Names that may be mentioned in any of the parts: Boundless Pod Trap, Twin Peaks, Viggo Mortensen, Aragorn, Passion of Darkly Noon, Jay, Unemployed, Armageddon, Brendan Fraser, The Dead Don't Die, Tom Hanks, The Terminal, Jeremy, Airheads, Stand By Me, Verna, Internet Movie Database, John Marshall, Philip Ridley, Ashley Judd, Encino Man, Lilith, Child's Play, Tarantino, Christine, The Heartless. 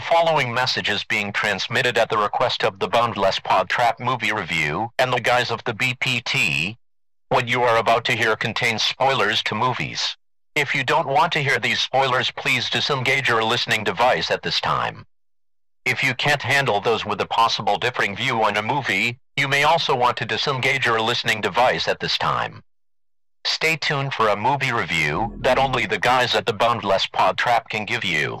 The following message is being transmitted at the request of the Boundless Pod Trap Movie Review and the guys of the BPT. What you are about to hear contains spoilers to movies. If you don't want to hear these spoilers, please disengage your listening device at this time. If you can't handle those with a possible differing view on a movie, you may also want to disengage your listening device at this time. Stay tuned for a movie review that only the guys at the Boundless Pod Trap can give you.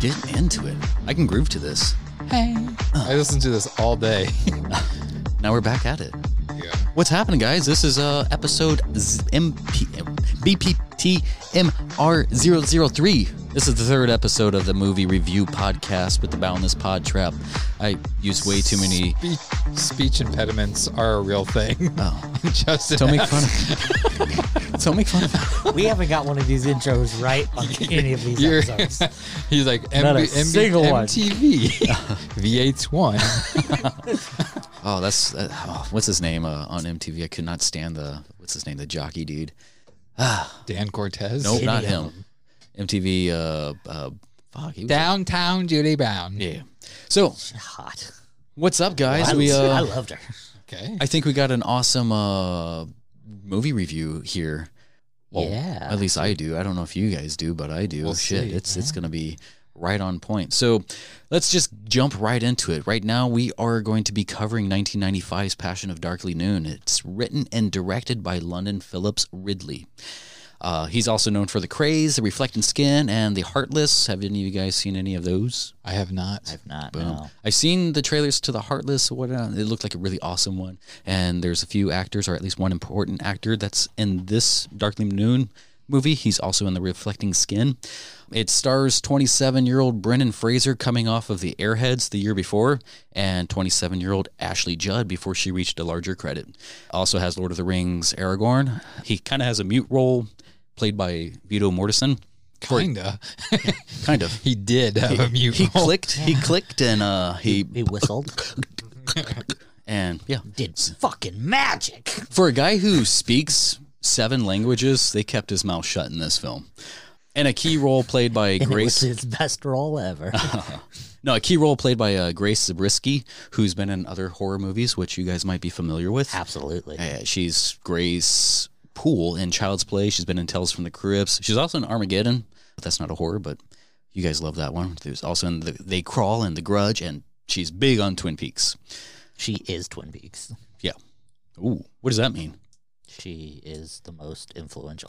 Get into it. I can groove to this. Hey. I listen to this all day. Now we're back at it. Yeah. What's happening, guys? This is episode BPTMR003. This is the third episode of the movie review podcast with the Boundless Pod Trap. I use way too many... Speech impediments are a real thing. Oh. Just don't make fun of it. Don't make fun of it. We haven't got one of these intros right on any of these episodes. He's like, MTV. VH1. Oh, that's... what's his name on MTV? I could not stand the... What's his name? The jockey dude. Dan Cortez? Nope, not him. MTV... fuck, Downtown Judy Brown. Yeah. So... Hot. What's up, guys? I loved her. Okay. I think we got an awesome movie review here. Well, yeah. At least I do. I don't know if you guys do, but I do. We'll see. It's going to be right on point. So let's just jump right into it. Right now, we are going to be covering 1995's Passion of Darkly Noon. It's written and directed by Philip Ridley. He's also known for The Craze, The Reflecting Skin, and The Heartless. Have any of you guys seen any of those? I have not. I have not, no. I've seen the trailers to The Heartless. It looked like a really awesome one. And there's a few actors, or at least one important actor, that's in this Darkly Noon movie. He's also in The Reflecting Skin. It stars 27-year-old Brendan Fraser coming off of the Airheads the year before, and 27-year-old Ashley Judd before she reached a larger credit. Also has Lord of the Rings Aragorn. He kind of has a mute role, played by Viggo Mortensen. Kind of. He did have a mute role. He clicked, and he whistled. And, yeah. Did fucking magic. For a guy who speaks 7 languages, they kept his mouth shut in this film. And a key role played by Grace... It was his best role ever. A key role played by Grace Zabriskie, who's been in other horror movies, which you guys might be familiar with. Absolutely. She's Grace... Pool in Child's Play. She's been in Tales from the Crypts. She's also in Armageddon. That's not a horror, but you guys love that one. There's also in They Crawl and The Grudge, and she's big on Twin Peaks. She is Twin Peaks. Yeah. Ooh, what does that mean? She is the most influential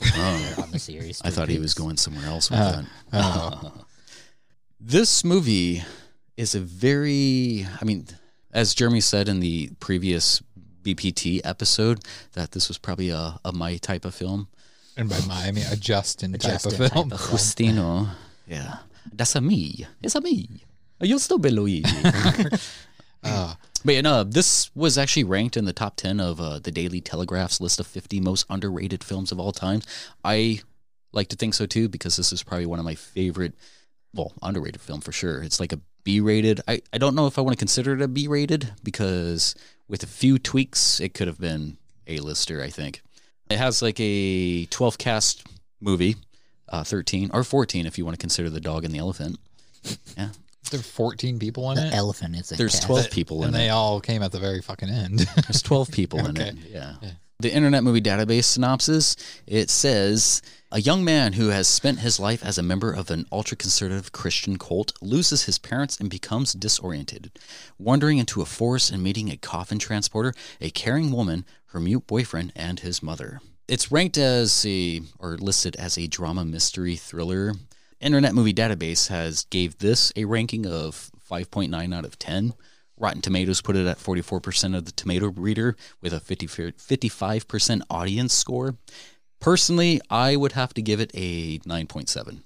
on the series. I thought he was going somewhere else with that. This movie is a very... I mean, as Jeremy said in the previous BPT episode, that this was probably a my type of film. And by my, I mean a Justin type of film. Justino. Yeah. That's a me. It's a me. You'll still be Luigi. But yeah, no, this was actually ranked in the top 10 of the Daily Telegraph's list of 50 most underrated films of all time. I like to think so too, because this is probably one of my favorite, well, underrated film for sure. It's like a B-rated. I don't know if I want to consider it a B-rated, because with a few tweaks, it could have been A-lister, I think. It has like a 12-cast movie, 13, or 14 if you want to consider the dog and the elephant. Yeah. There are 14 people in it? The elephant is a cast. There's 12 people in it. And they all came at the very fucking end. There's 12 people in it, yeah. The Internet Movie Database synopsis, it says... A young man who has spent his life as a member of an ultra-conservative Christian cult loses his parents and becomes disoriented. Wandering into a forest and meeting a coffin transporter, a caring woman, her mute boyfriend, and his mother. It's ranked as listed as a drama mystery thriller. Internet Movie Database gave this a ranking of 5.9 out of 10, Rotten Tomatoes put it at 44% of the tomato reader with a 55% audience score. Personally, I would have to give it a 9.7.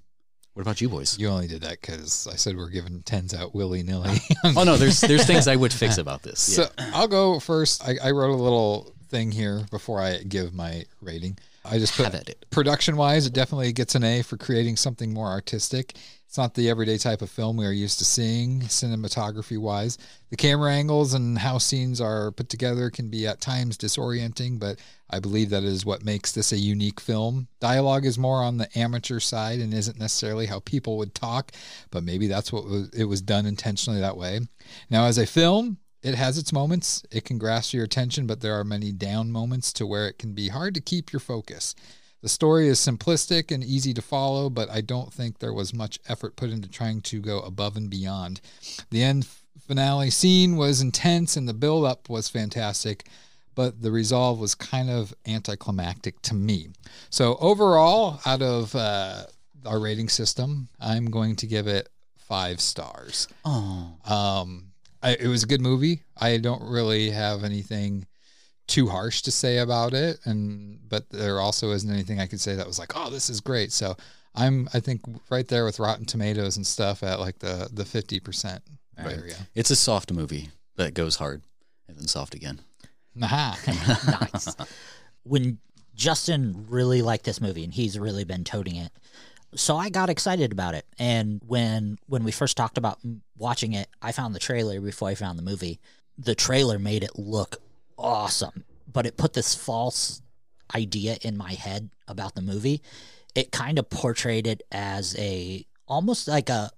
What about you boys? You only did that because I said we're giving 10s out willy-nilly. Oh, no, there's things I would fix about this. Yeah. So I'll go first. I wrote a little thing here before I give my rating. I just put production-wise, it definitely gets an A for creating something more artistic. It's not the everyday type of film we are used to seeing cinematography-wise. The camera angles and how scenes are put together can be at times disorienting, but I believe that is what makes this a unique film. Dialogue is more on the amateur side and isn't necessarily how people would talk, but maybe that's what it was done intentionally that way. Now, as a film, it has its moments. It can grasp your attention, but there are many down moments to where it can be hard to keep your focus. The story is simplistic and easy to follow, but I don't think there was much effort put into trying to go above and beyond. The end finale scene was intense and the build-up was fantastic, but the resolve was kind of anticlimactic to me. So overall, out of our rating system, I'm going to give it 5 stars. Oh. It was a good movie. I don't really have anything too harsh to say about it, but there also isn't anything I could say that was like, oh, this is great. So I think right there with Rotten Tomatoes and stuff at like the 50% area. It's a soft movie that goes hard and then soft again. Aha. Nice. When Justin really liked this movie, and he's really been toting it, so I got excited about it. And when we first talked about watching it, I found the trailer before I found the movie. The trailer made it look awesome, but it put this false idea in my head about the movie. It kind of portrayed it as almost like a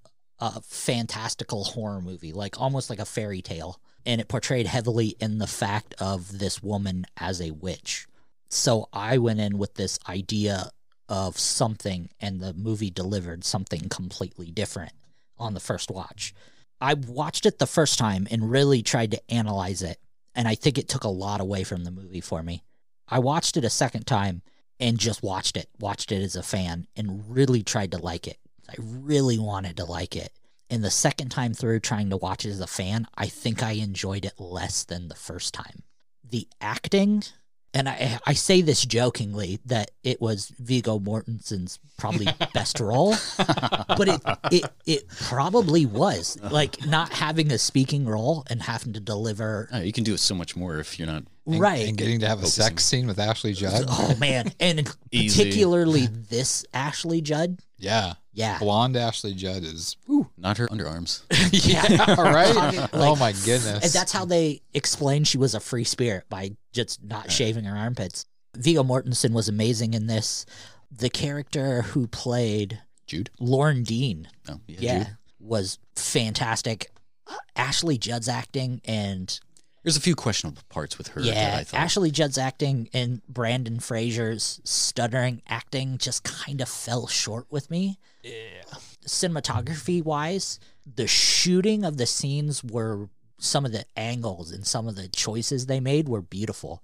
fantastical horror movie, like almost like a fairy tale. And it portrayed heavily in the fact of this woman as a witch. So I went in with this idea of something, and the movie delivered something completely different on the first watch. I watched it the first time and really tried to analyze it, and I think it took a lot away from the movie for me. I watched it a second time and just watched it as a fan and really tried to like it. I really wanted to like it. And the second time through trying to watch it as a fan, I think I enjoyed it less than the first time. The acting, and I say this jokingly, that it was Viggo Mortensen's probably best role, but it probably was. Like, not having a speaking role and having to deliver. Oh, you can do so much more if you're not. Right. And getting to have a sex scene with Ashley Judd. Oh, man. And particularly this Ashley Judd. Yeah. Yeah. Blonde Ashley Judd is, whew, not her underarms. Yeah. Right? Like, oh, my goodness. And that's how they explained she was a free spirit, by just not shaving her armpits. Viggo Mortensen was amazing in this. The character who played Jude, Lauren Dean, Jude, was fantastic. Ashley Judd's acting, and there's a few questionable parts with her. Yeah, that I thought. Ashley Judd's acting and Brendan Fraser's stuttering acting just kind of fell short with me. Yeah. Cinematography-wise, the shooting of the scenes were, some of the angles and some of the choices they made were beautiful,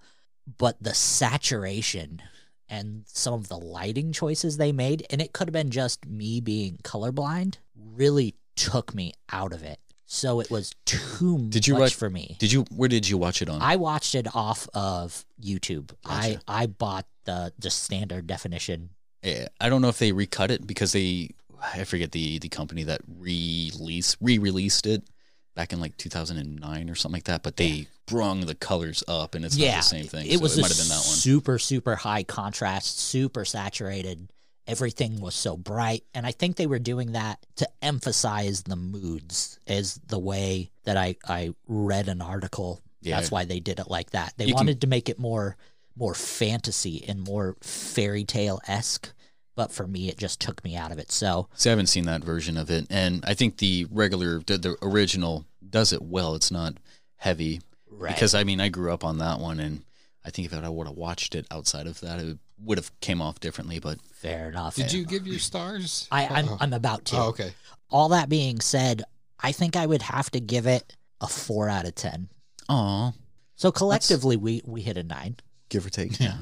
but the saturation and some of the lighting choices they made, and it could have been just me being colorblind, really took me out of it. So it was too much for me. Where did you watch it on? I watched it off of YouTube. Gotcha. I bought the just standard definition. I don't know if they recut it because I forget the company that re-released it back in like 2009 or something like that, but they brung the colors up, and it's not the same thing. It was, so it might have been that one. Super, super high contrast, super saturated. Everything was so bright, and I think they were doing that to emphasize the moods, is the way that I read an article. Yeah. That's why they did it like that. They wanted to make it more fantasy and more fairy tale-esque, but for me, it just took me out of it. So I haven't seen that version of it, and I think the original does it well. It's not heavy, right? Because, I mean, I grew up on that one, and I think if I would have watched it outside of that, it would have came off differently, but fair enough. Did you give your stars? I'm about to. Oh, okay. All that being said, I think I would have to give it a 4 out of 10. Aw. So collectively, we hit a 9. Give or take. Yeah.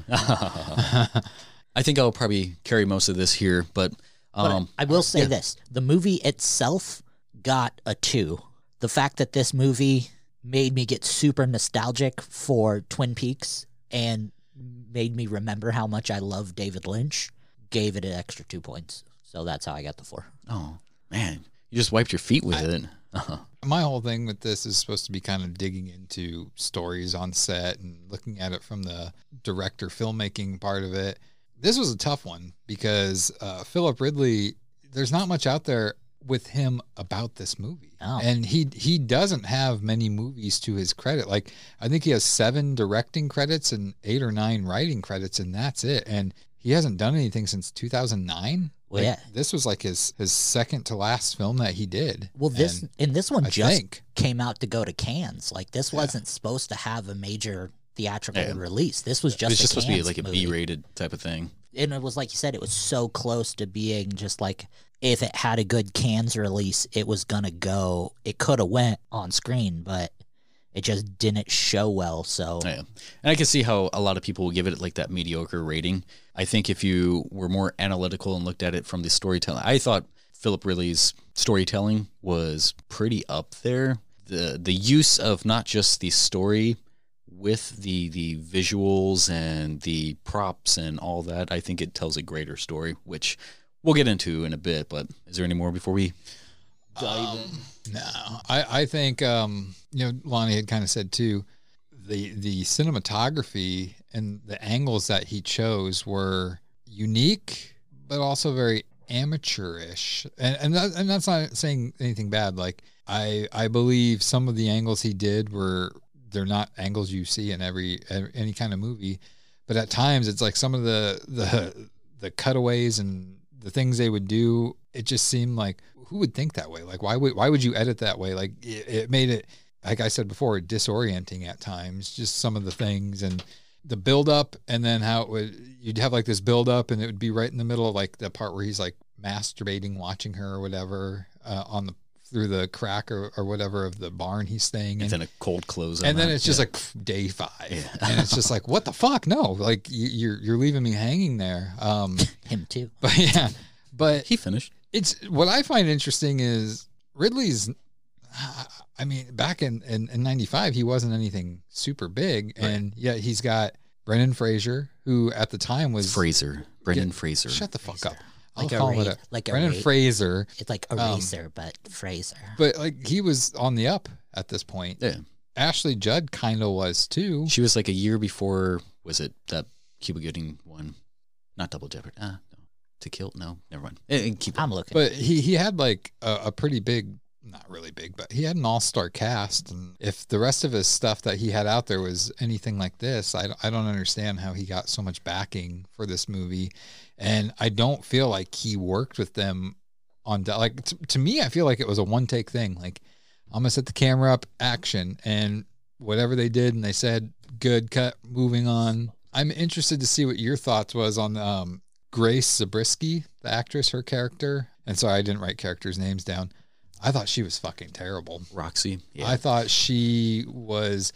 I think I'll probably carry most of this here, but I will say this. The movie itself got a 2. The fact that this movie made me get super nostalgic for Twin Peaks and made me remember how much I love David Lynch, gave it an extra 2 points. So that's how I got the 4. Oh, man. You just wiped your feet with it. Uh-huh. My whole thing with this is supposed to be kind of digging into stories on set and looking at it from the director filmmaking part of it. This was a tough one because Philip Ridley, there's not much out there with him about this movie. Oh. And he doesn't have many movies to his credit. Like, I think he has 7 directing credits and 8 or 9 writing credits, and that's it. And he hasn't done anything since 2009. Well, yeah. This was like his second to last film that he did. Well, this one came out to go to Cannes. Like, this wasn't supposed to have a major theatrical release. This was just it was just supposed to be like a B-rated type of thing. And it was like you said, it was so close to being just like, if it had a good Cannes release, it was going to go. It could have went on screen, but it just didn't show well. So, yeah. And I can see how a lot of people will give it like that mediocre rating. I think if you were more analytical and looked at it from the storytelling, I thought Philip Ridley's storytelling was pretty up there. The use of not just the story with the visuals and the props and all that, I think it tells a greater story, which we'll get into in a bit. But is there any more before we dive in? No, I think, you know, Lonnie had kind of said too, the cinematography and the angles that he chose were unique, but also very amateurish. And that's not saying anything bad. Like, I believe some of the angles he did were, they're not angles you see in any kind of movie, but at times it's like some of the cutaways and the things they would do, it just seemed like, who would think that way? Like, why would you edit that way? Like, it made it, like I said before, disorienting at times, just some of the things and the build up. And then how it would, you'd have like this build up and it would be right in the middle of like the part where he's like masturbating, watching her or whatever, through the crack or whatever of the barn he's staying in. And then a cold close. And then it's just like day 5. Yeah. And it's just like, what the fuck? No, like you're leaving me hanging there. Him too. But yeah, but he finished. It's what I find interesting is Ridley's, I mean, back in 95, he wasn't anything super big. Right. And yet he's got Brendan Fraser, who at the time was Brendan Fraser. Shut the fuck up. I'll like call it like Brendan Fraser. It's like Eraser, but Fraser. But like, he was on the up at this point. Yeah. Ashley Judd kind of was too. She was like a year before. Was it that Cuba Gooding one? Not Double Jeopardy. No. To Kill. No, never mind. I'm looking. But he had like a pretty big, not really big, but he had an all-star cast. And if the rest of his stuff that he had out there was anything like this, I don't understand how he got so much backing for this movie. And I don't feel like he worked with them on like, to me, I feel like it was a one-take thing. Like, I'm going to set the camera up, action, and whatever they did and they said, good, cut, moving on. I'm interested to see what your thoughts was on Grace Zabriskie, the actress, her character. And sorry, I didn't write characters' names down. I thought she was fucking terrible. Roxy. Yeah. I thought she was,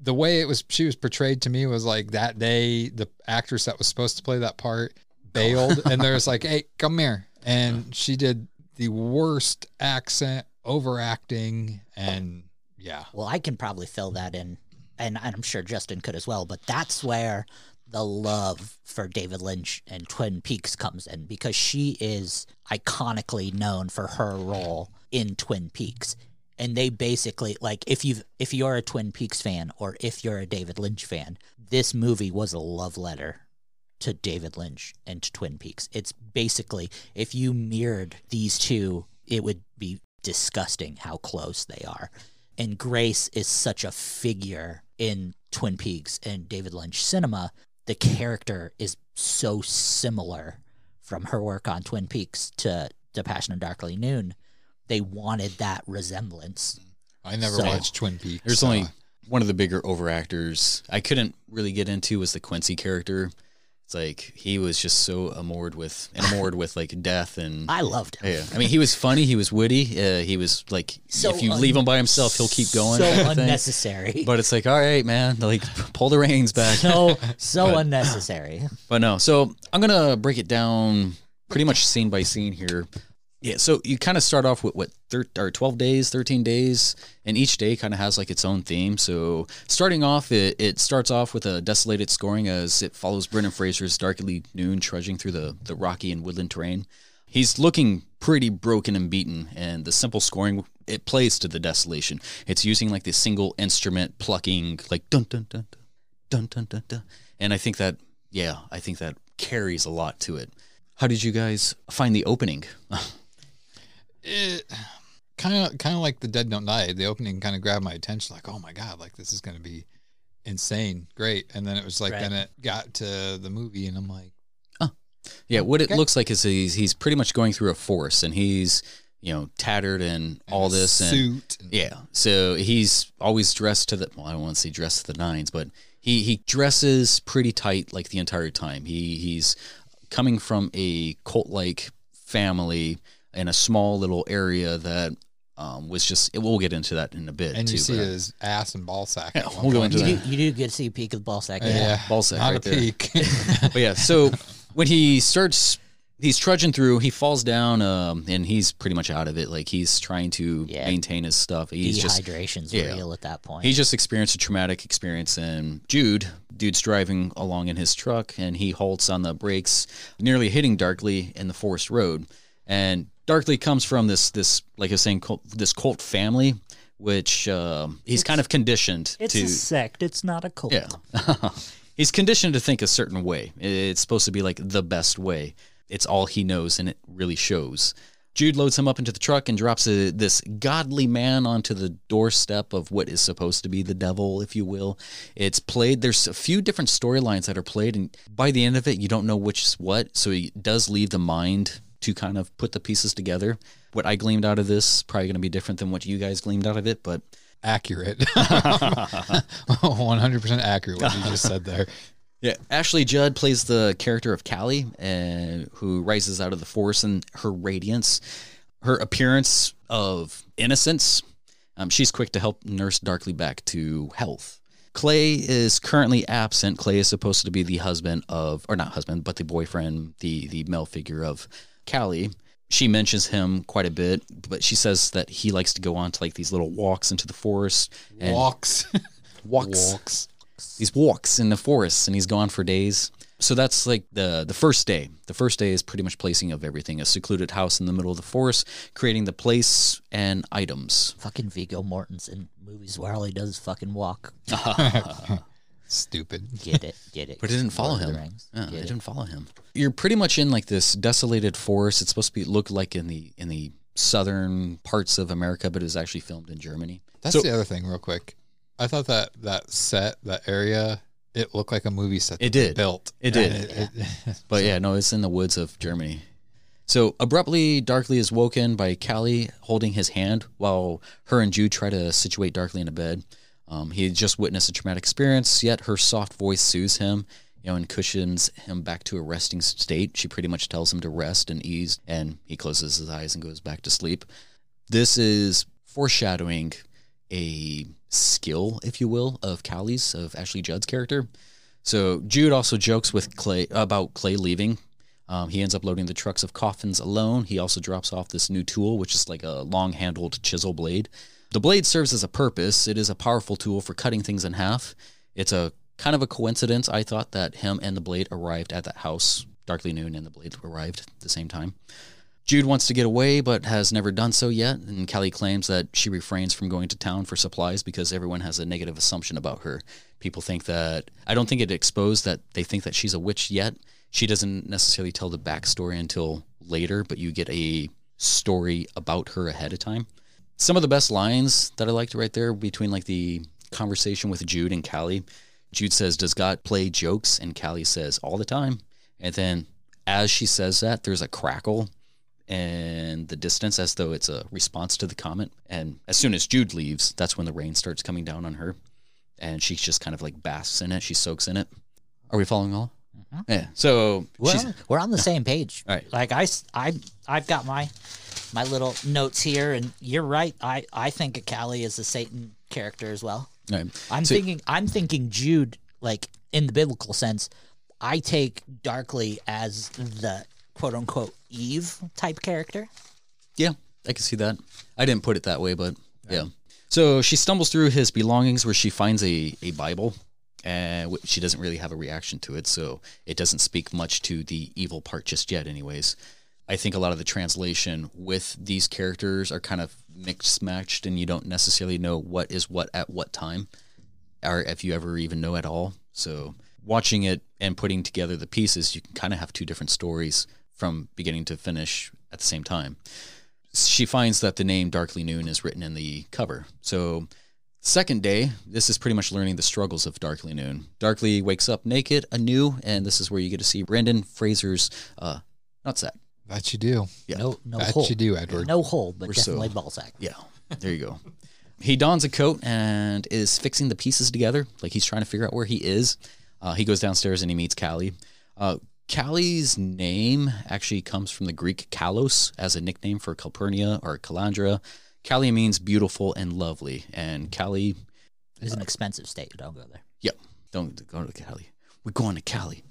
the way it was, she was portrayed to me was like that day, the actress that was supposed to play that part bailed and there's like, hey, come here. And she did the worst accent, overacting. And yeah. Well, I can probably fill that in. And I'm sure Justin could as well, but that's where the love for David Lynch and Twin Peaks comes in, because she is iconically known for her role in Twin Peaks. And they basically, like, if you're a Twin Peaks fan or if you're a David Lynch fan, this movie was a love letter to David Lynch and to Twin Peaks. It's basically, if you mirrored these two, it would be disgusting how close they are. And Grace is such a figure in Twin Peaks and David Lynch cinema. The character is so similar from her work on Twin Peaks to Passion of Darkly Noon. They wanted that resemblance. I never watched Twin Peaks. There's only one of the bigger overactors I couldn't really get into was the Quincy character. It's like he was just so enamored with like death, and I loved him. Yeah, I mean, he was funny, he was witty, he was like, so if you leave him by himself, he'll keep going. So unnecessary. But it's like, all right, man, like pull the reins back. So unnecessary. But no, so I'm gonna break it down pretty much scene by scene here. Yeah, so you kind of start off with, 13 days, and each day kind of has, like, its own theme. So starting off, it starts off with a desolated scoring as it follows Brendan Fraser's Darkly Noon trudging through the rocky and woodland terrain. He's looking pretty broken and beaten, and the simple scoring, it plays to the desolation. It's using, like, this single instrument plucking, like, dun-dun-dun, dun-dun-dun-dun. And I think that, yeah, carries a lot to it. How did you guys find the opening? Kind of like The Dead Don't Die. The opening kind of grabbed my attention, like, oh my God, like, this is going to be insane, great. And then it was like, right. Then it got to the movie, and I'm like, oh, yeah. What okay. It looks like is he's pretty much going through a forest, and he's, you know, tattered and all this suit. And yeah, so he's always dressed to the I don't want to say dressed to the nines, but he dresses pretty tight like the entire time. He's coming from a cult-like family in a small little area that was just, we'll get into that in a bit. And too, you see his ass and ball sack. Yeah, we'll go into that. You do get to see a peek of the ball sack. Yeah. Ball sack not right a there. Peek. But yeah, so when he starts, he's trudging through, he falls down, and he's pretty much out of it. Like, he's trying to maintain his stuff. He's dehydration's just, real at that point. He's just experienced a traumatic experience, and dude's driving along in his truck, and he halts on the brakes, nearly hitting Darkly in the forest road. And Darkly comes from this, like I was saying, cult family, which he's kind of conditioned to. It's a sect. It's not a cult. Yeah. He's conditioned to think a certain way. It's supposed to be like the best way. It's all he knows, and it really shows. Jude loads him up into the truck and drops this godly man onto the doorstep of what is supposed to be the devil, if you will. It's played. There's a few different storylines that are played, and by the end of it, you don't know which is what, so it does leave the mind to kind of put the pieces together. What I gleamed out of this is probably going to be different than what you guys gleamed out of it, but accurate. 100% accurate what you just said there. Yeah, Ashley Judd plays the character of Callie, who rises out of the forest, and her radiance, her appearance of innocence, she's quick to help nurse Darkly back to health. Clay is currently absent. Clay is supposed to be the husband of, or not husband, but the boyfriend, the male figure of Callie. She mentions him quite a bit, but she says that he likes to go on to like these little walks into the forest. And walks. These walks in the forest, and he's gone for days. So that's like the first day. The first day is pretty much placing of everything. A secluded house in the middle of the forest, creating the place and items. Fucking Viggo Mortensen movies where all he does is fucking walk. Stupid. Get it. But it didn't follow him. Yeah, it didn't follow him. You're pretty much in like this desolated forest. It's supposed to be look like in the southern parts of America, but it was actually filmed in Germany. That's the other thing, real quick. I thought that set, that area, it looked like a movie set that was built. It did. But yeah, no, it's in the woods of Germany. So abruptly, Darkly is woken by Callie holding his hand while her and Jude try to situate Darkly in a bed. He had just witnessed a traumatic experience, yet her soft voice soothes him, you know, and cushions him back to a resting state. She pretty much tells him to rest and ease, and he closes his eyes and goes back to sleep. This is foreshadowing a skill, if you will, of Ashley Judd's character. So Jude also jokes with Clay about Clay leaving. He ends up loading the trucks of coffins alone. He also drops off this new tool, which is like a long-handled chisel blade. The blade serves as a purpose. It is a powerful tool for cutting things in half. It's a kind of a coincidence, I thought, that him and the blade arrived at that house. Darkly Noon and the blade arrived at the same time. Jude wants to get away, but has never done so yet, and Callie claims that she refrains from going to town for supplies because everyone has a negative assumption about her. People think that, I don't think it exposed that they think that she's a witch yet. She doesn't necessarily tell the backstory until later, but you get a story about her ahead of time. Some of the best lines that I liked right there between like the conversation with Jude and Callie. Jude says, "Does God play jokes?" And Callie says, "All the time." And then as she says that, there's a crackle and the distance, as though it's a response to the comment. And as soon as Jude leaves, that's when the rain starts coming down on her, and she just kind of like basks in it. She soaks in it. Are we following all? Mm-hmm. Yeah. So we're on the same page. All right. Like I've got my little notes here, and you're right. I think Callie is a Satan character as well. All right. I'm thinking Jude, like in the biblical sense. I take Darkly as the quote unquote Eve type character. Yeah, I can see that. I didn't put it that way, but yeah. So she stumbles through his belongings where she finds a Bible, and she doesn't really have a reaction to it, so it doesn't speak much to the evil part just yet anyways. I think a lot of the translation with these characters are kind of mixed-matched, and you don't necessarily know what is what at what time, or if you ever even know at all. So watching it and putting together the pieces, you can kind of have two different stories from beginning to finish at the same time. She finds that the name Darkly Noon is written in the cover. So second day, this is pretty much learning the struggles of Darkly Noon. Darkly wakes up naked, anew, and this is where you get to see Brendan Fraser's nutsack. That you do. Yeah. No that hole. You do, Edward. No hole, but definitely so, ballsack. Yeah, there you go. He dons a coat and is fixing the pieces together. Like, he's trying to figure out where he is. He goes downstairs and he meets Callie. Callie's name actually comes from the Greek kalos as a nickname for Calpurnia or Calandra. Callie means beautiful and lovely, and Callie is an expensive state. Don't go there. Yep, don't go to Callie. We're going to Callie.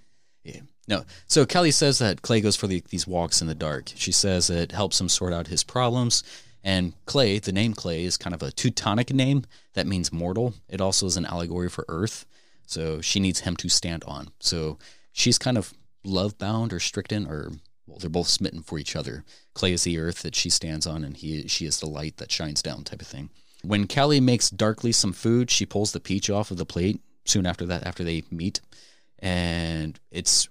Yeah. No. So Callie says that Clay goes for these walks in the dark. She says it helps him sort out his problems. And Clay, the name Clay, is kind of a Teutonic name that means mortal. It also is an allegory for earth. So she needs him to stand on. So she's kind of love-bound or stricken, or, well, they're both smitten for each other. Clay is the earth that she stands on, and she is the light that shines down type of thing. When Callie makes Darkly some food, she pulls the peach off of the plate soon after that, after they meet. And it's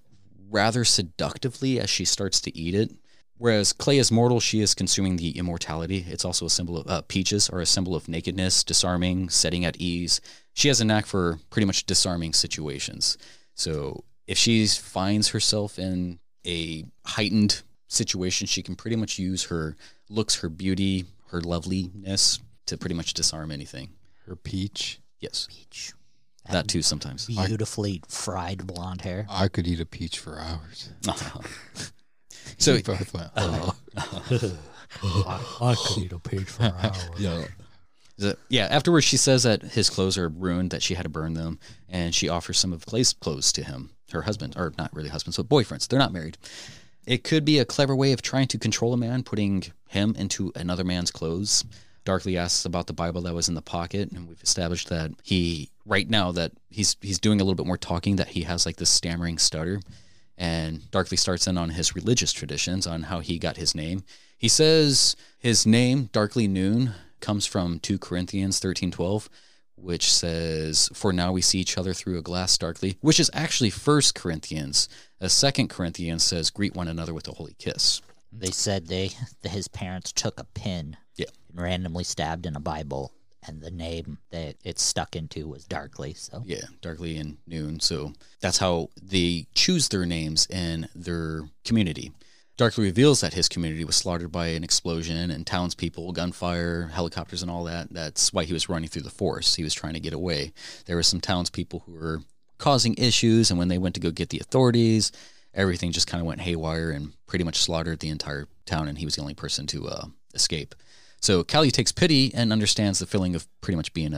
rather seductively as she starts to eat it. Whereas Clay is mortal, she is consuming the immortality. It's also a symbol of peaches are a symbol of nakedness, disarming, setting at ease. She has a knack for pretty much disarming situations. So if she finds herself in a heightened situation, she can pretty much use her looks, her beauty, her loveliness to pretty much disarm anything. Her peach? Yes. Peach. That too sometimes. Beautifully fried blonde hair. I could eat a peach for hours. So we both went, I could eat a peach for hours. Yeah. Yeah, afterwards she says that his clothes are ruined, that she had to burn them, and she offers some of Clay's clothes to him, her husband, or not really husbands, but boyfriends. They're not married. It could be a clever way of trying to control a man, putting him into another man's clothes. Darkly asks about the Bible that was in the pocket, and we've established that he's doing a little bit more talking, that he has like this stammering stutter. And Darkly starts in on his religious traditions, on how he got his name. He says his name, Darkly Noon, comes from 2 Corinthians 13:12, which says, "For now we see each other through a glass darkly," which is actually 1 Corinthians. 2 Corinthians says, "Greet one another with a holy kiss." They said his parents took a pin and randomly stabbed in a Bible, and the name that it stuck into was Darkly. So yeah, Darkly and Noon. So that's how they choose their names in their community. Darkly reveals that his community was slaughtered by an explosion and townspeople, gunfire, helicopters, and all that. That's why he was running through the forest. He was trying to get away. There were some townspeople who were causing issues, and when they went to go get the authorities, everything just kind of went haywire and pretty much slaughtered the entire town, and he was the only person to escape. So Callie takes pity and understands the feeling of pretty much being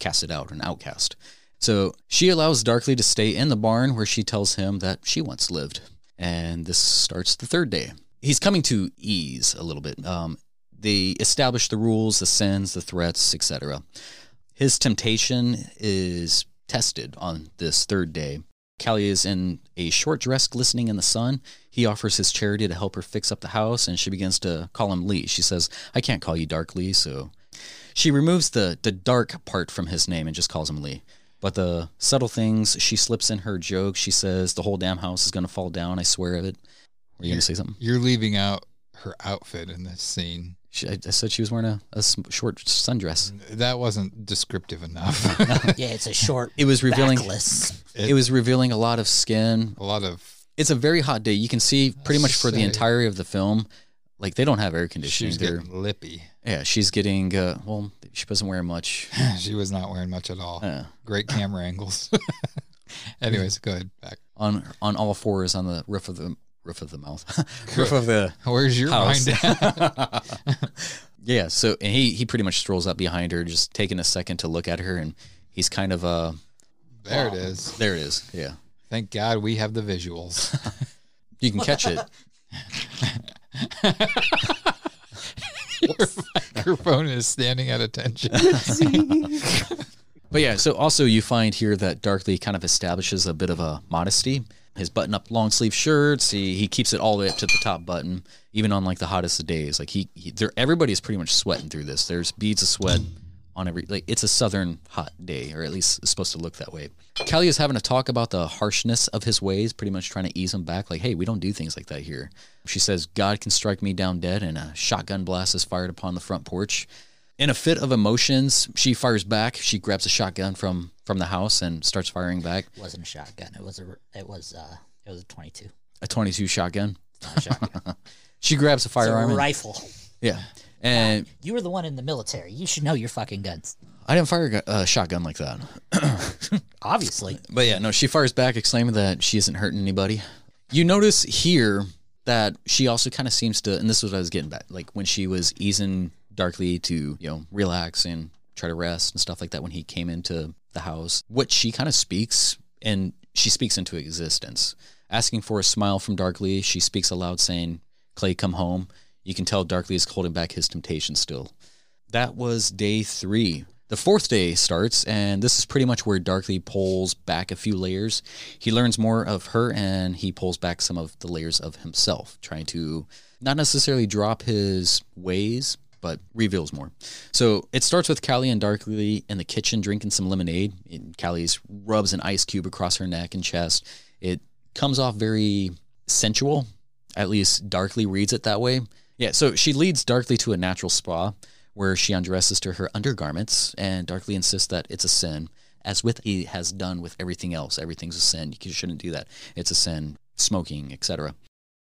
casted out, an outcast. So she allows Darkly to stay in the barn, where she tells him that she once lived. And this starts the third day. He's coming to ease a little bit. They establish the rules, the sins, the threats, etc. His temptation is tested on this third day. Callie is in a short dress glistening in the sun. He offers his charity to help her fix up the house, and she begins to call him Lee. She says, "I can't call you Darkly," so she removes the dark part from his name and just calls him Lee. But the subtle things, she slips in her joke. She says, "The whole damn house is going to fall down. I swear of it." Were you going to say something? You're leaving out her outfit in this scene. I said she was wearing a short sundress. That wasn't descriptive enough. Yeah, it's a short. It was revealing. It was revealing a lot of skin. A lot of. It's a very hot day. You can see pretty much for the entirety of the film. Like, they don't have air conditioning. She's getting lippy. Yeah, she's getting, well, she wasn't wearing much. She was not wearing much at all. Great camera angles. Anyways, go ahead. Back. On all fours on the roof of the mouth. Roof of the Where's your house? Mind? Yeah, so and he pretty much strolls up behind her, just taking a second to look at her, and he's kind of There it is. There it is, yeah. Thank God we have the visuals. You can catch it. Your phone is standing at attention. But yeah, so also you find here that Darkly kind of establishes a bit of a modesty. His button-up long-sleeve shirts, he keeps it all the way up to the top button, even on like the hottest of days. Like everybody's pretty much sweating through this. There's beads of sweat on every, like it's a southern hot day, or at least it's supposed to look that way. Kelly is having a talk about the harshness of his ways, pretty much trying to ease him back. Like, hey, we don't do things like that here. She says, God can strike me down dead, and a shotgun blast is fired upon the front porch. In a fit of emotions, she fires back. She grabs a shotgun from the house and starts firing back. It wasn't a shotgun. It was a .22. A .22 shotgun. Not a shotgun. She grabs a firearm. It's a rifle. Yeah. And you were the one in the military. You should know your fucking guns. I didn't fire a shotgun like that. Obviously. But yeah, no, she fires back, exclaiming that she isn't hurting anybody. You notice here that she also kind of seems to, and this is what I was getting back, like when she was easing Darkly to, you know, relax and try to rest and stuff like that when he came into the house, what she kind of speaks, and she speaks into existence. Asking for a smile from Darkly, she speaks aloud saying, Clay, come home. You can tell Darkly is holding back his temptation still. That was day 3. The 4th day starts, and this is pretty much where Darkly pulls back a few layers. He learns more of her, and he pulls back some of the layers of himself, trying to not necessarily drop his ways, but reveals more. So it starts with Callie and Darkly in the kitchen drinking some lemonade. And Callie rubs an ice cube across her neck and chest. It comes off very sensual. At least Darkly reads it that way. Yeah, so she leads Darkly to a natural spa where she undresses to her undergarments, and Darkly insists that it's a sin, as with he has done with everything else. Everything's a sin. You shouldn't do that. It's a sin. Smoking, etc.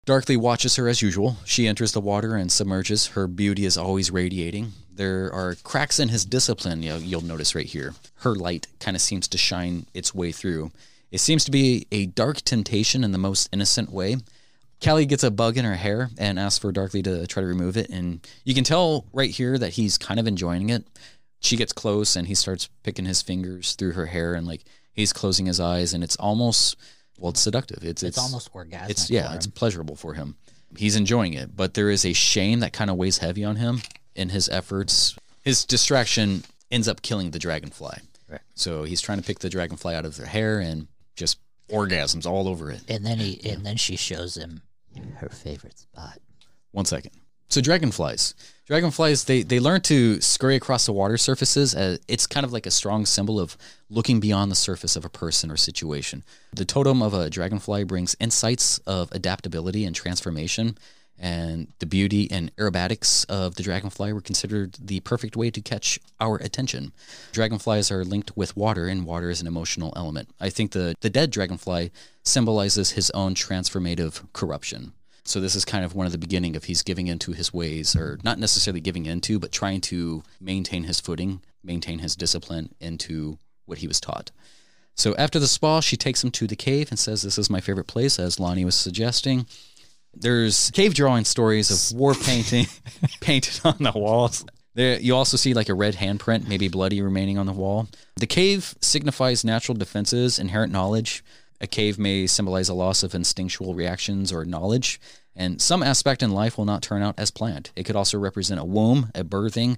Darkly watches her as usual. She enters the water and submerges. Her beauty is always radiating. There are cracks in his discipline, you'll notice right here. Her light kind of seems to shine its way through. It seems to be a dark temptation in the most innocent way. Callie gets a bug in her hair and asks for Darkly to try to remove it. And you can tell right here that he's kind of enjoying it. She gets close and he starts picking his fingers through her hair and like he's closing his eyes, and it's almost... well, it's seductive. It's almost orgasmic. It's pleasurable for him. He's enjoying it, but there is a shame that kind of weighs heavy on him in his efforts. His distraction ends up killing the dragonfly. Right. So he's trying to pick the dragonfly out of their hair and just orgasms all over it. And then then she shows him her favorite spot. One second. So dragonflies. Dragonflies, they learn to scurry across the water surfaces. It's kind of like a strong symbol of looking beyond the surface of a person or situation. The totem of a dragonfly brings insights of adaptability and transformation, and the beauty and aerobatics of the dragonfly were considered the perfect way to catch our attention. Dragonflies are linked with water, and water is an emotional element. I think the dead dragonfly symbolizes his own transformative corruption. So this is kind of one of the beginning of he's giving into his ways, or not necessarily giving into, but trying to maintain his footing, maintain his discipline into what he was taught. So after the spa, she takes him to the cave and says, this is my favorite place, as Lonnie was suggesting. There's cave drawing stories of war painting painted on the walls. There, you also see like a red handprint, maybe bloody, remaining on the wall. The cave signifies natural defenses, inherent knowledge. A cave may symbolize a loss of instinctual reactions or knowledge, and some aspect in life will not turn out as planned. It could also represent a womb, a birthing,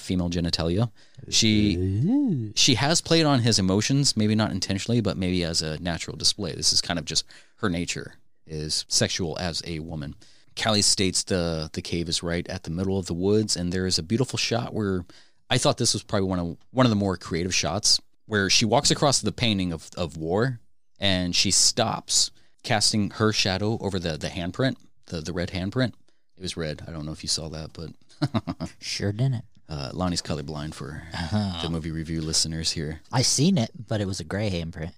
female genitalia. She has played on his emotions, maybe not intentionally, but maybe as a natural display. This is kind of just her nature, is sexual as a woman. Callie states the cave is right at the middle of the woods, and there is a beautiful shot where I thought this was probably one of the more creative shots, where she walks across the painting of war, and she stops, casting her shadow over the handprint, the red handprint. It was red. I don't know if you saw that, but... Sure didn't. Lonnie's colorblind for the movie review listeners here. I seen it, but it was a gray handprint.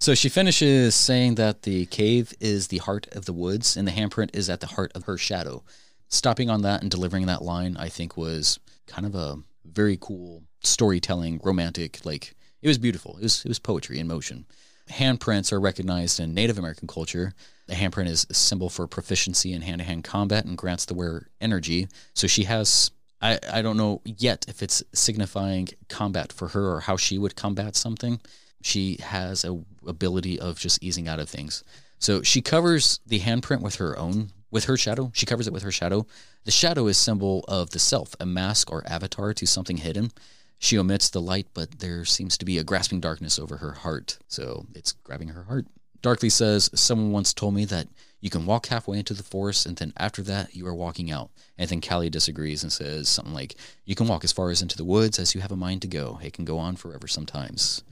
So she finishes saying that the cave is the heart of the woods, and the handprint is at the heart of her shadow. Stopping on that and delivering that line, I think, was kind of a very cool storytelling, romantic, like... It was beautiful. It was poetry in motion. Handprints are recognized in Native American culture. The handprint is a symbol for proficiency in hand-to-hand combat and grants the wearer energy. So she has, I don't know yet if it's signifying combat for her or how she would combat something. She has a ability of just easing out of things. So she covers the handprint with her own with her shadow. She covers it with her shadow. The shadow is symbol of the self, a mask or avatar to something hidden. She omits the light, but there seems to be a grasping darkness over her heart. So it's grabbing her heart. Darkly says, someone once told me that you can walk halfway into the forest, and then after that, you are walking out. And then Callie disagrees and says something like, you can walk as far as into the woods as you have a mind to go. It can go on forever sometimes.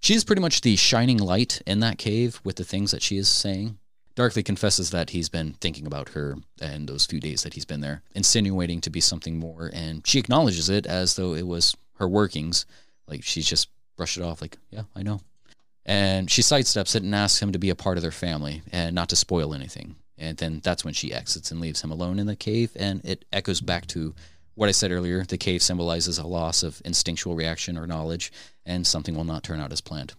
She's pretty much the shining light in that cave with the things that she is saying. Darkly confesses that he's been thinking about her and those few days that he's been there, insinuating to be something more, and she acknowledges it as though it was her workings. Like, she's just brushed it off, like, yeah, I know. And she sidesteps it and asks him to be a part of their family and not to spoil anything. And then that's when she exits and leaves him alone in the cave, and it echoes back to what I said earlier. The cave symbolizes a loss of instinctual reaction or knowledge, and something will not turn out as planned.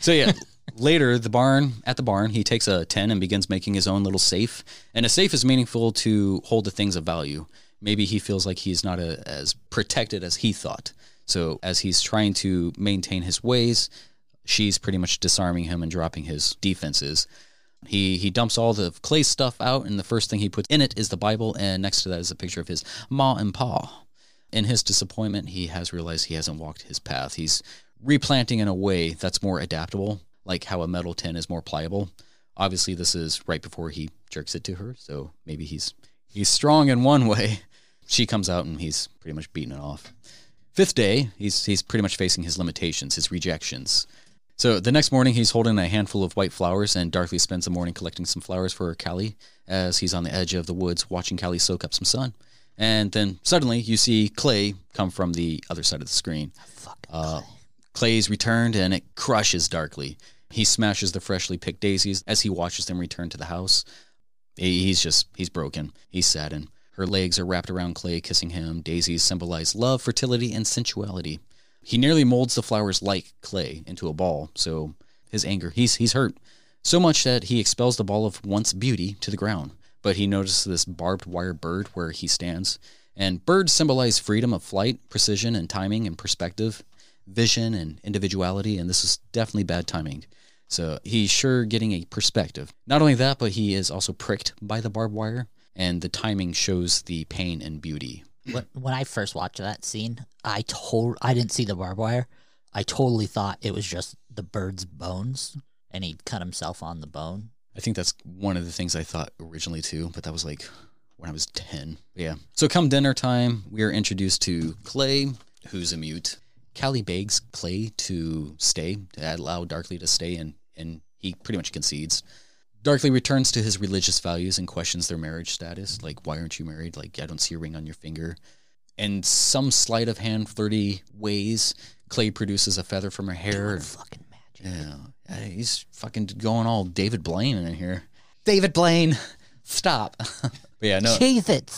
So yeah, later, at the barn, he takes a tin and begins making his own little safe. And a safe is meaningful to hold the things of value. Maybe he feels like he's not as protected as he thought. So as he's trying to maintain his ways, she's pretty much disarming him and dropping his defenses. He dumps all the clay stuff out, and the first thing he puts in it is the Bible, and next to that is a picture of his ma and pa. In his disappointment, he has realized he hasn't walked his path. He's replanting in a way that's more adaptable, like how a metal tin is more pliable. Obviously, this is right before he jerks it to her, so maybe he's strong in one way. She comes out, and he's pretty much beaten it off. Fifth day, he's pretty much facing his limitations, his rejections. So the next morning, he's holding a handful of white flowers, and Darkly spends the morning collecting some flowers for Callie as he's on the edge of the woods watching Callie soak up some sun. And then suddenly, you see clay come from the other side of the screen. Clay's returned, and it crushes Darkly. He smashes the freshly picked daisies as he watches them return to the house. He's broken. He's saddened. Her legs are wrapped around Clay, kissing him. Daisies symbolize love, fertility, and sensuality. He nearly molds the flowers like clay into a ball, so his anger, he's hurt. So much that he expels the ball of once beauty to the ground. But he notices this barbed wire bird where he stands. And birds symbolize freedom of flight, precision and timing and perspective, vision and individuality, and this is definitely bad timing. So he's sure getting a perspective. Not only that, but he is also pricked by the barbed wire, and the timing shows the pain and beauty. When I first watched that scene, I didn't see the barbed wire. I totally thought it was just the bird's bones, and he'd cut himself on the bone. I think that's one of the things I thought originally too, but that was like when I was 10. Yeah. So come dinner time, we are introduced to Clay, who's a mute. Callie begs Clay to stay, to allow Darkly to stay, and he pretty much concedes. Darkly returns to his religious values and questions their marriage status. Like, why aren't you married? Like, I don't see a ring on your finger. In some sleight of hand, flirty ways, Clay produces a feather from her hair. Doing fucking magic. Yeah, he's fucking going all David Blaine in here. David Blaine, stop. Yeah, no. Cheez-Its.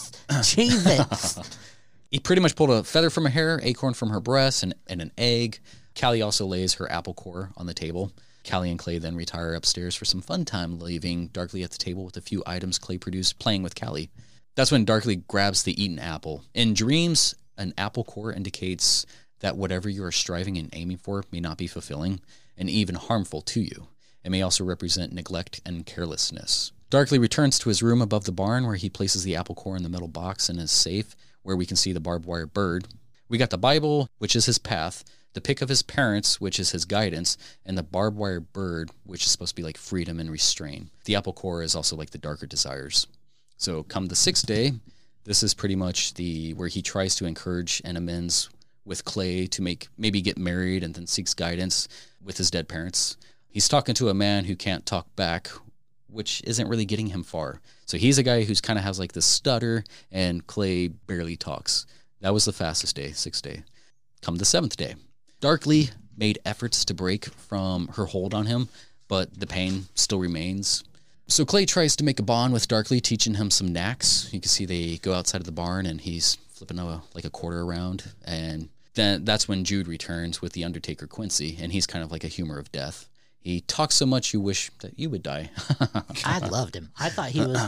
He pretty much pulled a feather from her hair, acorn from her breast, and an egg. Callie also lays her apple core on the table. Callie and Clay then retire upstairs for some fun time, leaving Darkly at the table with a few items Clay produced playing with Callie. That's when Darkly grabs the eaten apple. In dreams, an apple core indicates that whatever you are striving and aiming for may not be fulfilling and even harmful to you. It may also represent neglect and carelessness. Darkly returns to his room above the barn, where he places the apple core in the metal box in his safe, where we can see the barbed wire bird. We got the Bible, which is his path, the pick of his parents, which is his guidance, and the barbed wire bird, which is supposed to be like freedom and restraint. The apple core is also like the darker desires. So come the sixth day, this is pretty much where he tries to encourage and amends with Clay to maybe get married, and then seeks guidance with his dead parents. He's talking to a man who can't talk back, which isn't really getting him far. So he's a guy who's kind of has like this stutter, and Clay barely talks. That was the fastest day, sixth day. Come the seventh day. Darkly made efforts to break from her hold on him, but the pain still remains. So Clay tries to make a bond with Darkly, teaching him some knacks. You can see they go outside of the barn, and he's flipping a quarter around. And then that's when Jude returns with the Undertaker Quincy, and he's kind of like a humor of death. He talks so much you wish that you would die. I loved him. I thought he was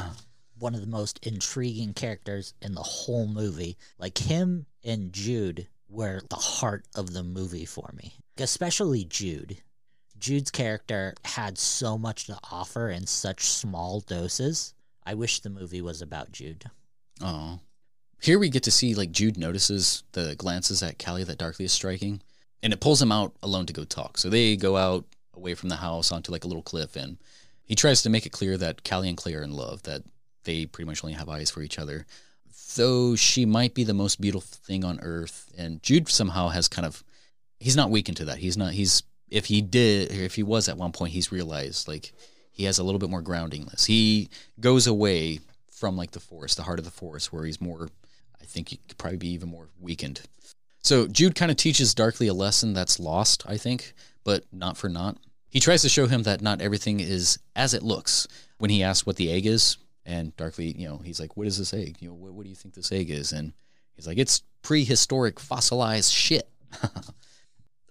one of the most intriguing characters in the whole movie. Like, him and Jude were the heart of the movie for me, especially Jude. Jude's character had so much to offer in such small doses. I wish the movie was about Jude. Oh. Here we get to see, like, Jude notices the glances at Callie that Darkly is striking, and it pulls him out alone to go talk. So they go out away from the house onto, like, a little cliff, and he tries to make it clear that Callie and Claire are in love, that they pretty much only have eyes for each other. Though she might be the most beautiful thing on earth, and Jude somehow has kind of, he's not weakened to that. He's not, he's, if he did, or if he was at one point, he's realized, like, he has a little bit more groundingness. He goes away from, like, the forest, the heart of the forest, where he's more, I think he could probably be even more weakened. So Jude kind of teaches Darkly a lesson that's lost, I think, but not for naught. He tries to show him that not everything is as it looks. When he asks what the egg is, and Darkly, you know, he's like, what is this egg? You know, what do you think this egg is? And he's like, it's prehistoric fossilized shit.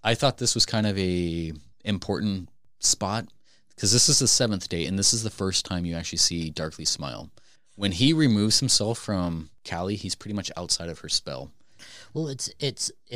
I thought this was kind of a important spot because this is the seventh day, and this is the first time you actually see Darkly smile. When he removes himself from Callie, he's pretty much outside of her spell. Well, it's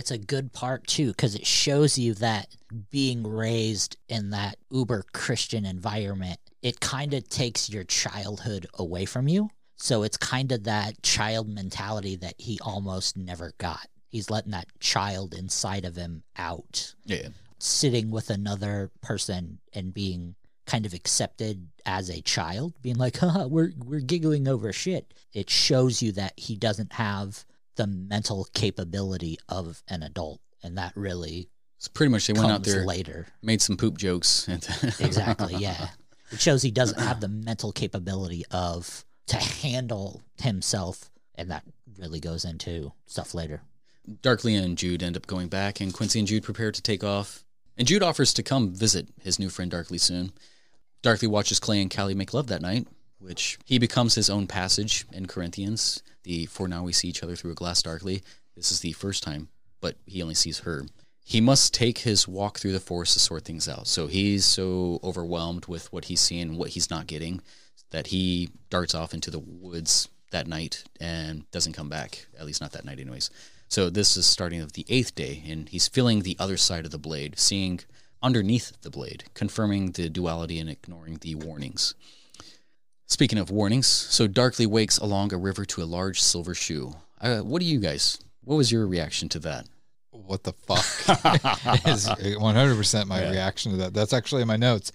a good part, too, because it shows you that being raised in that uber-Christian environment, it kind of takes your childhood away from you. So it's kind of that child mentality that he almost never got. He's letting that child inside of him out. Yeah. Sitting with another person and being kind of accepted as a child, being like, haha, we're giggling over shit. It shows you that he doesn't have the mental capability of an adult, and that really it's pretty much they went out there later, made some poop jokes. Exactly, yeah. It shows he doesn't have the mental capability of to handle himself, and that really goes into stuff later. Darkly and Jude end up going back, and Quincy and Jude prepare to take off, and Jude offers to come visit his new friend Darkly soon. Darkly watches Clay and Callie make love that night, which he becomes his own passage in Corinthians. For now we see each other through a glass darkly. This is the first time, but he only sees her. He must take his walk through the forest to sort things out. So he's so overwhelmed with what he's seeing, what he's not getting, that he darts off into the woods that night and doesn't come back, at least not that night anyways. So this is starting of the eighth day, and he's feeling the other side of the blade, seeing underneath the blade, confirming the duality and ignoring the warnings. Speaking of warnings, so Darkly wakes along a river to a large silver shoe. What do you guys, what was your reaction to that? What the fuck? Is 100% my reaction to that. That's actually in my notes.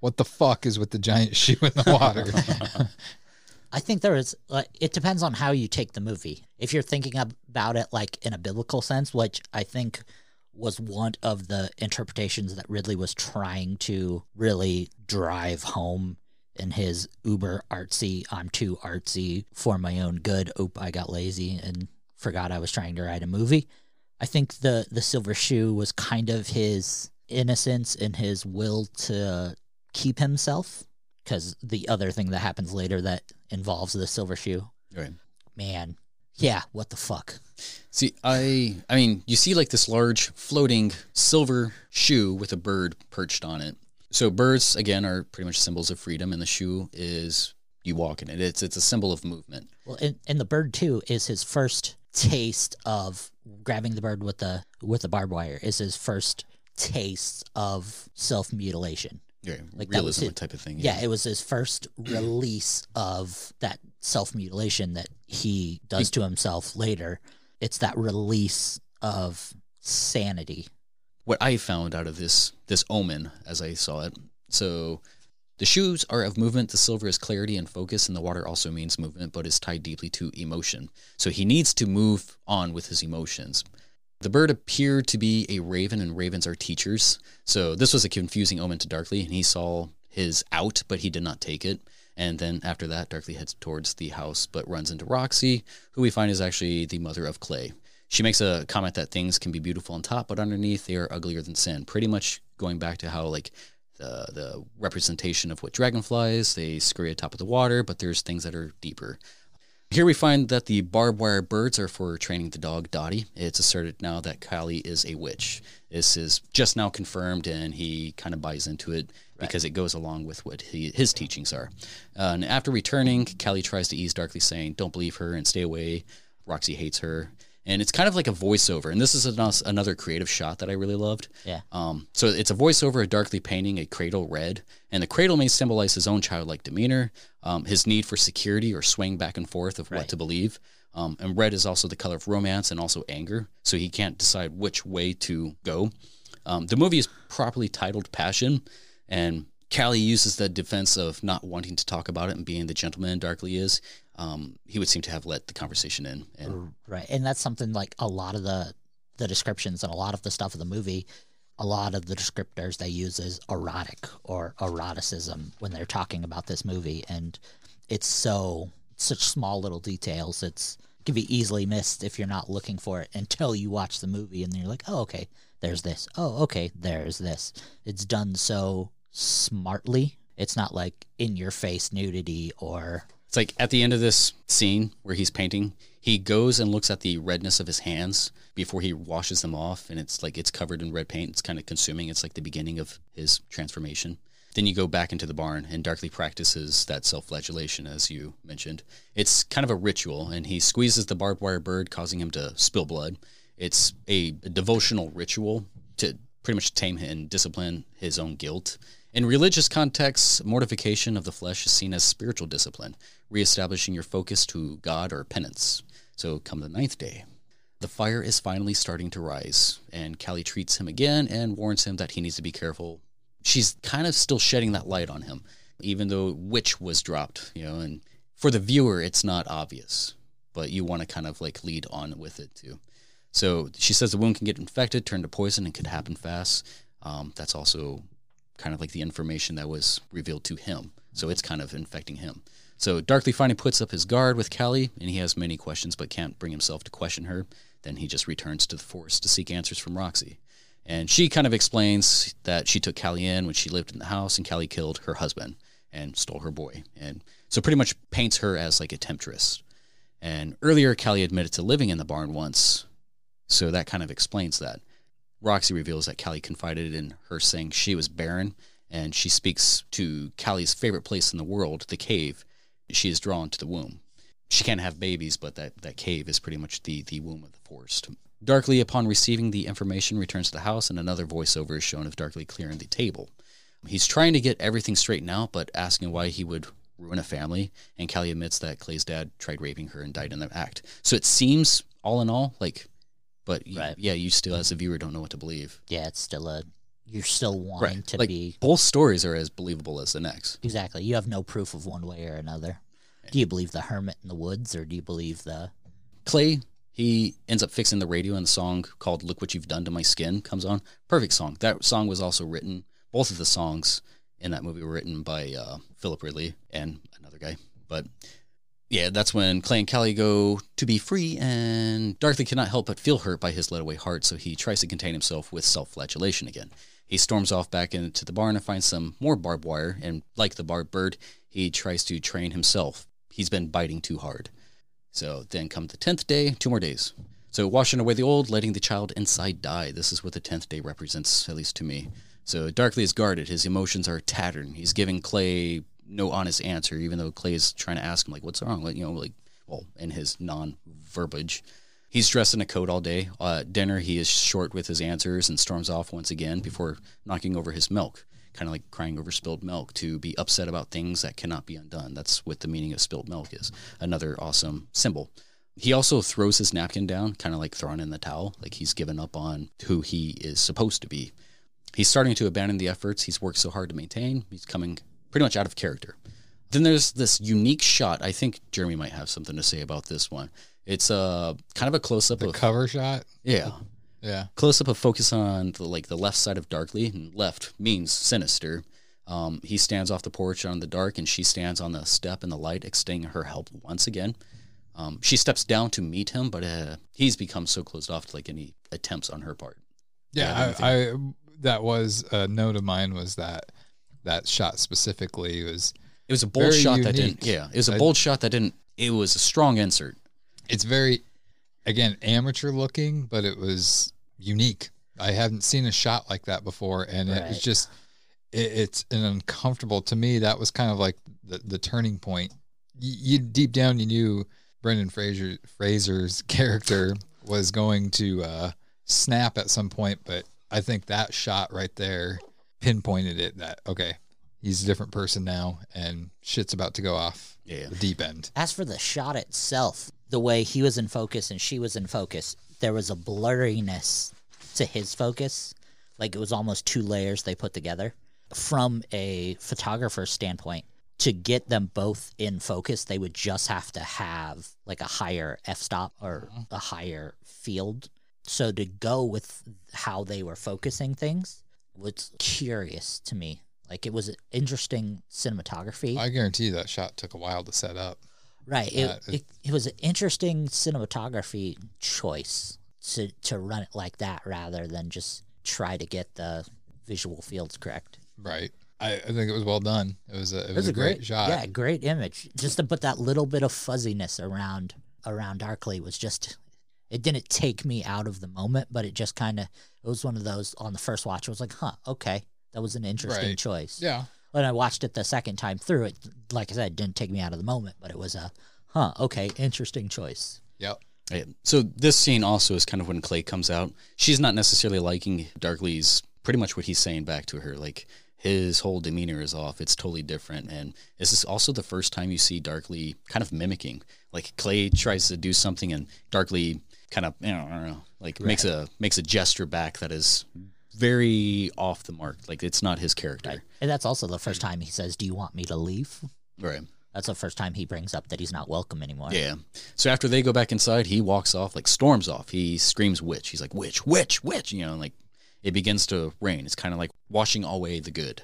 What the fuck is with the giant shoe in the water? I think there is, like, it depends on how you take the movie. If you're thinking about it like in a biblical sense, which I think was one of the interpretations that Ridley was trying to really drive home in his uber artsy, I'm too artsy for my own good. Oop, I got lazy and forgot I was trying to write a movie. I think the silver shoe was kind of his innocence and his will to keep himself, because the other thing that happens later that involves the silver shoe. Right. Man, yeah, what the fuck? See, I mean, you see like this large floating silver shoe with a bird perched on it. So birds, again, are pretty much symbols of freedom, and the shoe is you walk in it. It's a symbol of movement. Well, and the bird, too, is his first taste of grabbing the bird with the barbed wire is his first taste of self-mutilation. Yeah, like realism type of thing. Yeah, it was his first release of that self-mutilation that he does to himself later. It's that release of sanity. What I found out of this omen as I saw it. So the shoes are of movement, the silver is clarity and focus, and the water also means movement, but is tied deeply to emotion. So he needs to move on with his emotions. The bird appeared to be a raven, and ravens are teachers. So this was a confusing omen to Darkly, and he saw his out, but he did not take it. And then after that, Darkly heads towards the house, but runs into Roxy, who we find is actually the mother of Clay. She makes a comment that things can be beautiful on top, but underneath they are uglier than sin. Pretty much going back to how, like, the representation of what dragonflies, they scurry atop of the water, but there's things that are deeper. Here we find that the barbed wire birds are for training the dog Dottie. It's asserted now that Callie is a witch. This is just now confirmed, and he kind of buys into it because it goes along with what his teachings are. And after returning, Callie tries to ease Darkly, saying, don't believe her and stay away. Roxy hates her. And it's kind of like a voiceover. And this is another creative shot that I really loved. Yeah. So it's a voiceover of Darkly painting a cradle red. And the cradle may symbolize his own childlike demeanor, his need for security or swaying back and forth of what to believe. And red is also the color of romance and also anger. So he can't decide which way to go. The movie is properly titled Passion. And Callie uses the defense of not wanting to talk about it and being the gentleman Darkly is. He would seem to have let the conversation in. And right. And that's something like a lot of the descriptions and a lot of the stuff of the movie, a lot of the descriptors they use is erotic or eroticism when they're talking about this movie. And it's such small little details. It can be easily missed if you're not looking for it until you watch the movie and then you're like, oh, okay, there's this. Oh, okay, there's this. It's done so smartly. It's not like in your face nudity or... It's like at the end of this scene where he's painting, he goes and looks at the redness of his hands before he washes them off, and it's like it's covered in red paint. It's kind of consuming. It's like the beginning of his transformation. Then you go back into the barn, and Darkly practices that self-flagellation, as you mentioned. It's kind of a ritual, and he squeezes the barbed wire bird, causing him to spill blood. It's a devotional ritual to pretty much tame and discipline his own guilt. In religious contexts, mortification of the flesh is seen as spiritual discipline, reestablishing your focus to God or penance. So come the ninth day. The fire is finally starting to rise, and Callie treats him again and warns him that he needs to be careful. She's kind of still shedding that light on him, even though which was dropped, you know, and for the viewer, it's not obvious, but you want to kind of like lead on with it too. So she says the wound can get infected, turn to poison, and could happen fast. That's also... kind of like the information that was revealed to him. So it's kind of infecting him. So Darkly finally puts up his guard with Callie, and he has many questions but can't bring himself to question her. Then he just returns to the forest to seek answers from Roxy. And she kind of explains that she took Callie in when she lived in the house, and Callie killed her husband and stole her boy. And so pretty much paints her as like a temptress. And earlier, Callie admitted to living in the barn once. So that kind of explains that. Roxy reveals that Callie confided in her saying she was barren, and she speaks to Callie's favorite place in the world, the cave. She is drawn to the womb. She can't have babies, but that cave is pretty much the womb of the forest. Darkly, upon receiving the information, returns to the house, and another voiceover is shown of Darkly clearing the table. He's trying to get everything straightened out, but asking why he would ruin a family, and Callie admits that Clay's dad tried raping her and died in the act. So it seems, all in all, like... But yeah, you still, as a viewer, don't know what to believe. Yeah, it's still you're still wanting to like, be... Both stories are as believable as the next. Exactly. You have no proof of one way or another. Right. Do you believe the hermit in the woods, or do you believe the... Clay, he ends up fixing the radio, and the song called Look What You've Done to My Skin comes on. Perfect song. That song was also written, both of the songs in that movie were written by Philip Ridley and another guy, but... Yeah, that's when Clay and Callie go to be free, and Darkly cannot help but feel hurt by his let-away heart, so he tries to contain himself with self-flagellation again. He storms off back into the barn and finds some more barbed wire, and like the barbed bird, he tries to train himself. He's been biting too hard. So then come the 10th day, 2 more days. So washing away the old, letting the child inside die. This is what the 10th day represents, at least to me. So Darkly is guarded. His emotions are tattered. He's giving Clay... no honest answer, even though Clay is trying to ask him, like, what's wrong? Like, you know, like, well, in his non-verbiage. He's dressed in a coat all day. At dinner, he is short with his answers and storms off once again before knocking over his milk, kind of like crying over spilled milk, to be upset about things that cannot be undone. That's what the meaning of spilled milk is, another awesome symbol. He also throws his napkin down, kind of like throwing in the towel, like he's given up on who he is supposed to be. He's starting to abandon the efforts he's worked so hard to maintain. He's coming... pretty much out of character. Then there's this unique shot. I think Jeremy might have something to say about this one. It's kind of a close-up of... the cover shot? Yeah. Yeah. Close-up of focus on the left side of Darkly. And left means sinister. He stands off the porch on the dark, and she stands on the step in the light, extending her help once again. She steps down to meet him, but he's become so closed off to any attempts on her part. Yeah, I that was a note of mine was that... that shot specifically was... it was a bold shot unique. That didn't... yeah, it was a bold shot that didn't... it was a strong insert. It's very, again, amateur looking, but it was unique. I haven't seen a shot like that before, and it was just... It's an uncomfortable... to me, that was kind of like the turning point. You deep down, you knew Brendan Fraser's character was going to snap at some point, but I think that shot right there pinpointed it that, okay, he's a different person now, and shit's about to go off the deep end. As for the shot itself, the way he was in focus and she was in focus, there was a blurriness to his focus. Like, it was almost two layers they put together. From a photographer's standpoint, to get them both in focus, they would just have to have like a higher f-stop or a higher field. So to go with how they were focusing things was curious to me. Like, it was interesting cinematography. I guarantee you that shot took a while to set up. Right. It was an interesting cinematography choice to run it like that rather than just try to get the visual fields correct. Right. I think it was well done. It was a great shot. Yeah, great image. Just to put that little bit of fuzziness around Darkly was just, it didn't take me out of the moment, but it just kind of, it was one of those on the first watch, I was like, huh, okay, that was an interesting choice. Yeah. When I watched it the second time through, it, like I said, it didn't take me out of the moment, but it was a, huh, okay, interesting choice. Yep. Right. So this scene also is kind of when Clay comes out. She's not necessarily liking Darkly's, pretty much what he's saying back to her, like, his whole demeanor is off. It's totally different. And this is also the first time you see Darkly kind of mimicking. Like, Clay tries to do something and Darkly kind of, makes a gesture back that is very off the mark. Like, it's not his character. Right. And that's also the first time he says, "Do you want me to leave?" Right. That's the first time he brings up that he's not welcome anymore. Yeah. So after they go back inside, he walks off, like, storms off. He screams, "Witch." He's like, "Witch, witch, witch." You know, and like, it begins to rain. It's kind of like washing away the good.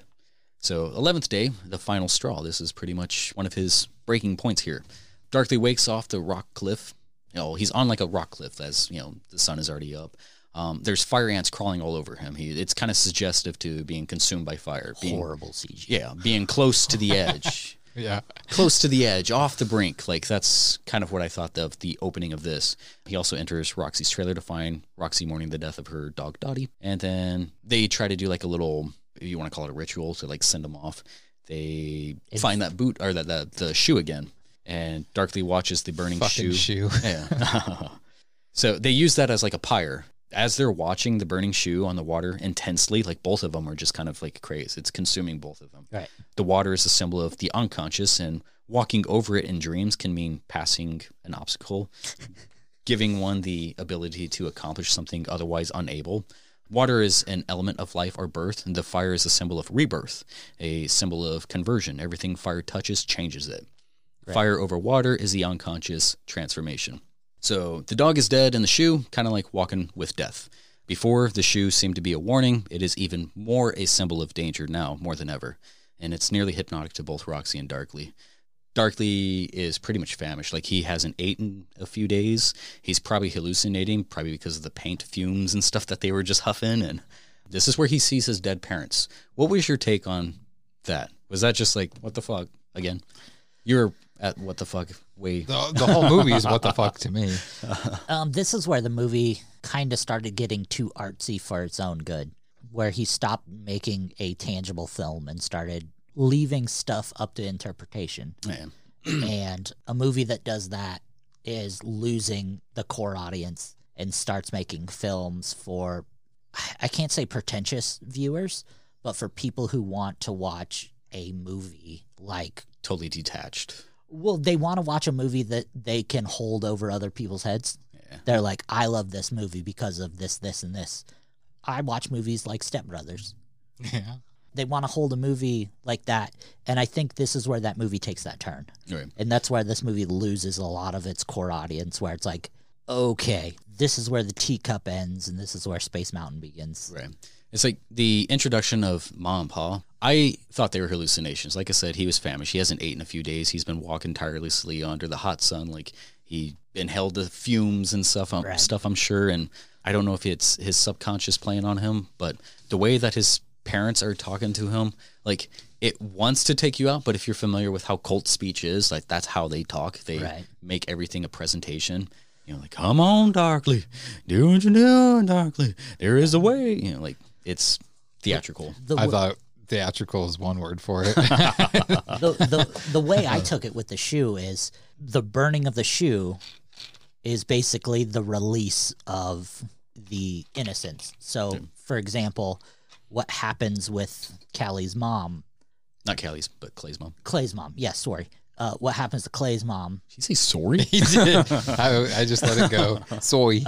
So 11th day, the final straw. This is pretty much one of his breaking points here. Darkly wakes off the rock cliff. He's on like a rock cliff as, the sun is already up. There's fire ants crawling all over him. It's kind of suggestive to being consumed by fire. Horrible CG. Yeah, being close to the edge. Yeah. Close to the edge, off the brink. Like, that's kind of what I thought of the opening of this. He also enters Roxy's trailer to find Roxy mourning the death of her dog Dottie. And then they try to do like a little, if you want to call it a ritual, to like send him off. They find that boot or the shoe again. And Darkly watches the burning shoe. Yeah. So they use that as like a pyre. As they're watching the burning shoe on the water intensely, like, both of them are just kind of like crazed. It's consuming both of them. Right. The water is a symbol of the unconscious, and walking over it in dreams can mean passing an obstacle, giving one the ability to accomplish something otherwise unable. Water is an element of life or birth, and the fire is a symbol of rebirth, a symbol of conversion. Everything fire touches changes it. Right. Fire over water is the unconscious transformation. So the dog is dead and the shoe, kind of like walking with death. Before, the shoe seemed to be a warning. It is even more a symbol of danger now, more than ever. And it's nearly hypnotic to both Roxy and Darkly. Darkly is pretty much famished. Like, he hasn't eaten in a few days. He's probably hallucinating, probably because of the paint fumes and stuff that they were just huffing. And this is where he sees his dead parents. What was your take on that? Was that just like, what the fuck, again? You were at what the fuck way. The whole movie is what the fuck to me. This is where the movie kind of started getting too artsy for its own good, where he stopped making a tangible film and started leaving stuff up to interpretation. And a movie that does that is losing the core audience and starts making films for, I can't say pretentious viewers, but for people who want to watch a movie like... Totally detached. Well, they want to watch a movie that they can hold over other people's heads. Yeah. They're like, I love this movie because of this, this, and this. I watch movies like Step Brothers. Yeah. They want to hold a movie like that, and I think this is where that movie takes that turn. Right. And that's where this movie loses a lot of its core audience, where it's like, okay, this is where the teacup ends, and this is where Space Mountain begins. Right. It's like the introduction of Ma and Pa. I thought they were hallucinations. Like I said, he was famished. He hasn't ate in a few days. He's been walking tirelessly under the hot sun. Like, he inhaled the fumes and stuff, I'm sure. And I don't know if it's his subconscious playing on him, but the way that his parents are talking to him, like, it wants to take you out. But if you're familiar with how cult speech is, like, that's how they talk. They make everything a presentation. You know, like, come on, Darkly. Do what you're doing, Darkly. There is a way. You know, like, it's theatrical. I thought theatrical is one word for it. The way I took it with the shoe is the burning of the shoe is basically the release of the innocents. So, for example, what happens with Callie's mom? Not Callie's, but Clay's mom. Clay's mom. Yes, sorry. What happens to Clay's mom? Did he say sorry? He did. I just let it go. Sorry.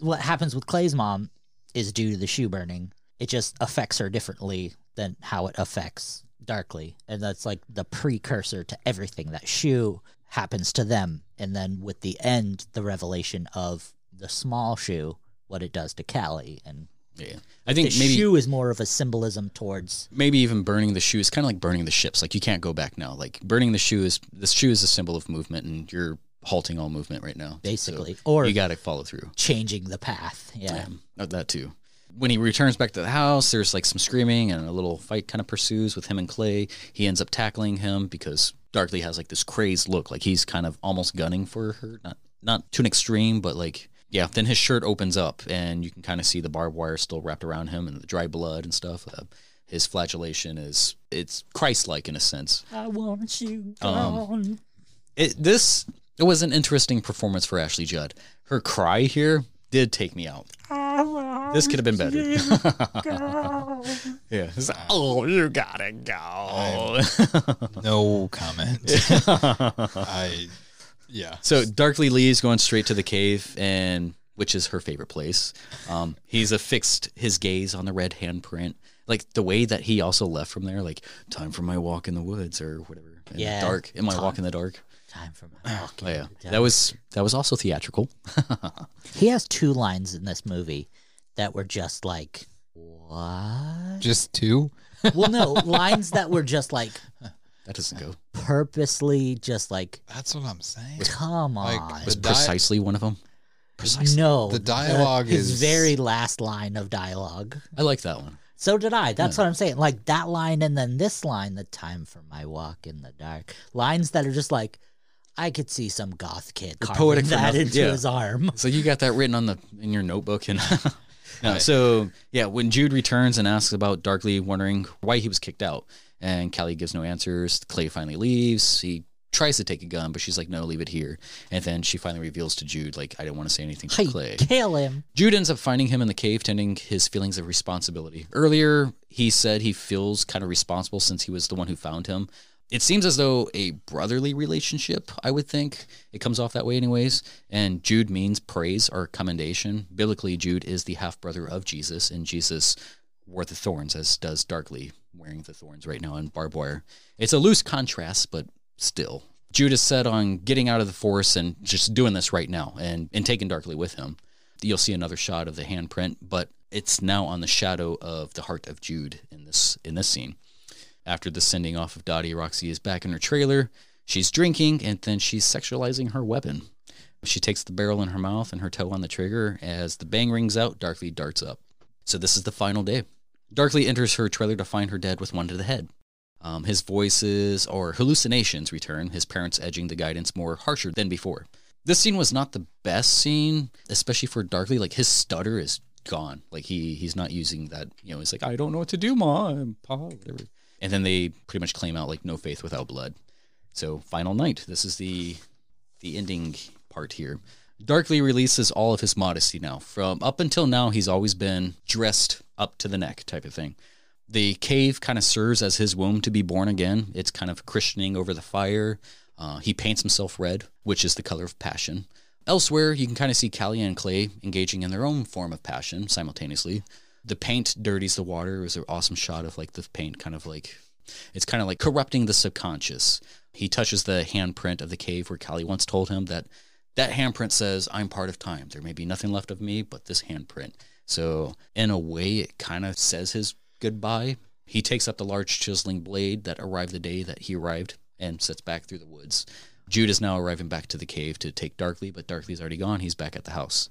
What happens with Clay's mom is due to the shoe burning. It just affects her differently than how it affects Darkly. And that's like the precursor to everything. That shoe happens to them. And then with the end, the revelation of the small shoe, what it does to Callie. And yeah, I think the shoe is more of a symbolism towards... Maybe even burning the shoe is kind of like burning the ships. Like, you can't go back now. Like, burning the shoe is a symbol of movement, and you're halting all movement right now. Basically. So or you got to follow through. Changing the path. Yeah. That too. When he returns back to the house, there's like some screaming and a little fight kind of pursues with him and Clay. He ends up tackling him because Darkly has like this crazed look. Like, he's kind of almost gunning for her. Not to an extreme, but like... Yeah, then his shirt opens up, and you can kind of see the barbed wire still wrapped around him and the dry blood and stuff. His flagellation is, it's Christ-like in a sense. I want you gone. It was an interesting performance for Ashley Judd. Her cry here did take me out. This could have been better. Yeah. Like, oh, you gotta go. No comment. Yeah. So Darkly leaves, going straight to the cave, and which is her favorite place. He's affixed his gaze on the red handprint, like the way that he also left from there, like time for my walk in the woods or whatever. Yeah. Dark. In my walk in the dark. Time for my walk. In the dark. That was also theatrical. He has two lines in this movie that were just like, what? Just two? Well, no, lines that were just like. That doesn't go. Purposely just like... That's what I'm saying. Come on. Like, was precisely one of them? Precisely. No. The dialogue is... His very last line of dialogue. I like that one. So did I. That's what I'm saying. Like that line and then this line, the time for my walk in the dark. Lines that are just like, I could see some goth kid carving that into his arm. So you got that written on in your notebook and... No, so, yeah, when Jude returns and asks about Darkly, wondering why he was kicked out, and Callie gives no answers, Clay finally leaves. He tries to take a gun, but she's like, no, leave it here. And then she finally reveals to Jude, like, I don't want to say anything to Clay. Kill him. Jude ends up finding him in the cave, tending his feelings of responsibility. Earlier, he said he feels kind of responsible since he was the one who found him. It seems as though a brotherly relationship, I would think. It comes off that way anyways. And Jude means praise or commendation. Biblically, Jude is the half-brother of Jesus, and Jesus wore the thorns, as does Darkly, wearing the thorns right now in barbed wire. It's a loose contrast, but still. Jude is set on getting out of the forest and just doing this right now and taking Darkly with him. You'll see another shot of the handprint, but it's now on the shadow of the heart of Jude in this scene. After the sending off of Dottie, Roxy is back in her trailer. She's drinking, and then she's sexualizing her weapon. She takes the barrel in her mouth and her toe on the trigger. As the bang rings out, Darkly darts up. So this is the final day. Darkly enters her trailer to find her dead with one to the head. His voices or hallucinations return, his parents edging the guidance more harsher than before. This scene was not the best scene, especially for Darkly. Like, his stutter is gone. Like, he's not using that, you know, he's like, I don't know what to do, Ma, and Pa, whatever. And then they pretty much claim out, like, no faith without blood. So, final night. This is the ending part here. Darkly releases all of his modesty now. From up until now, he's always been dressed up to the neck type of thing. The cave kind of serves as his womb to be born again. It's kind of christening over the fire. He paints himself red, which is the color of passion. Elsewhere, you can kind of see Callie and Clay engaging in their own form of passion simultaneously. The paint dirties the water. It was an awesome shot of, like, the paint kind of, like, it's kind of, like, corrupting the subconscious. He touches the handprint of the cave where Callie once told him that handprint says, I'm part of time. There may be nothing left of me but this handprint. So, in a way, it kind of says his goodbye. He takes up the large chiseling blade that arrived the day that he arrived and sets back through the woods. Jude is now arriving back to the cave to take Darkly, but Darkly's already gone. He's back at the house.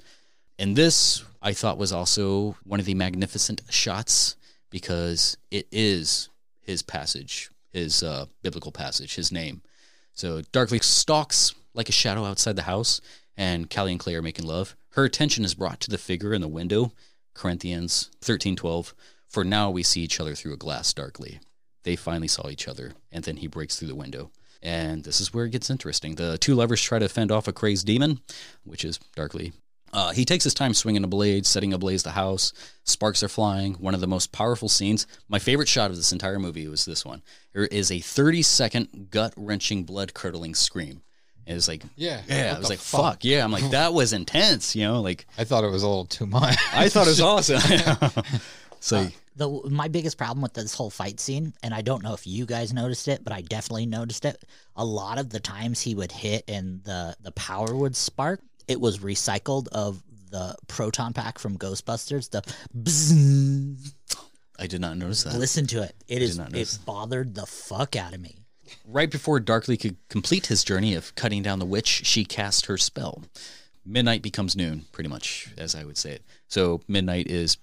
And this, I thought, was also one of the magnificent shots because it is his passage, his biblical passage, his name. So Darkly stalks like a shadow outside the house, and Callie and Clay are making love. Her attention is brought to the figure in the window, Corinthians 13:12. For now we see each other through a glass darkly. They finally saw each other, and then he breaks through the window. And this is where it gets interesting. The two lovers try to fend off a crazed demon, which is Darkly. He takes his time swinging a blade, setting ablaze the house. Sparks are flying. One of the most powerful scenes. My favorite shot of this entire movie was this one. There is a 30-second gut-wrenching, blood-curdling scream. And it's like, yeah. I was like, fuck, yeah. I'm like, that was intense, you know? Like, I thought it was a little too much. I thought it was awesome. So my biggest problem with this whole fight scene, and I don't know if you guys noticed it, but I definitely noticed it. A lot of the times he would hit and the power would spark. It was recycled of the proton pack from Ghostbusters. The bzzz. I did not notice that. Listen to it. It bothered the fuck out of me. Right before Darkly could complete his journey of cutting down the witch, she cast her spell. Midnight becomes noon, pretty much, as I would say it. So midnight is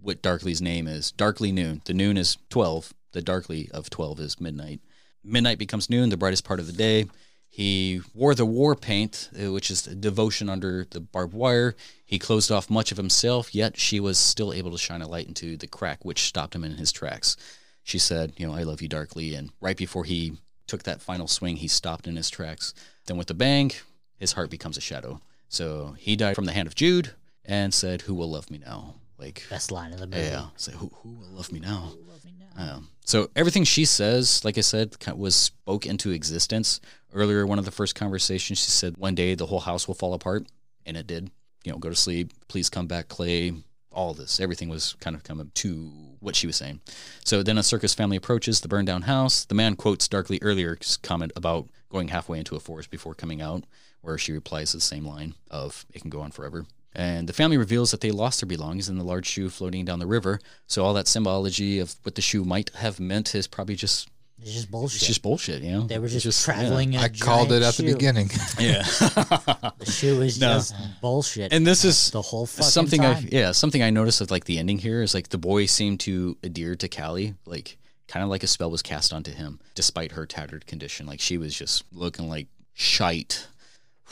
what Darkly's name is. Darkly noon. The noon is 12. The Darkly of 12 is midnight. Midnight becomes noon, the brightest part of the day. He wore the war paint, which is devotion under the barbed wire. He closed off much of himself, yet she was still able to shine a light into the crack, which stopped him in his tracks. She said, you know, I love you, Darkly. And right before he took that final swing, he stopped in his tracks. Then with a bang, his heart becomes a shadow. So he died from the hand of Jude and said, who will love me now? Like, best line of the movie. Yeah. So who will love me now? Who will love me now? So everything she says, like I said, was spoke into existence. Earlier, one of the first conversations, she said, one day the whole house will fall apart, and it did. You know, go to sleep, please come back, Clay, all this. Everything was kind of coming to what she was saying. So then a circus family approaches the burned-down house. The man quotes Darkly earlier's comment about going halfway into a forest before coming out, where she replies the same line of, it can go on forever. And the family reveals that they lost their belongings in the large shoe floating down the river. So all that symbology of what the shoe might have meant is probably just... It's just bullshit. It's just bullshit, you know? They were just traveling in a giant shoe. I called it at the beginning. Yeah. The shoe is just bullshit. And this is the whole fucking something time. Something I noticed of, like, the ending here is, like, the boy seemed to adhere to Callie, like, kind of like a spell was cast onto him, despite her tattered condition. Like, she was just looking like shite.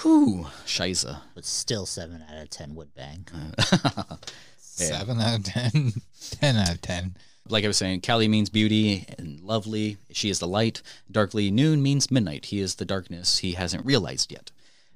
Whew, shiza. But still 7 out of 10 would bang. 7 out of 10. 10 out of 10. Like I was saying, Callie means beauty and lovely. She is the light. Darkly noon means midnight. He is the darkness he hasn't realized yet.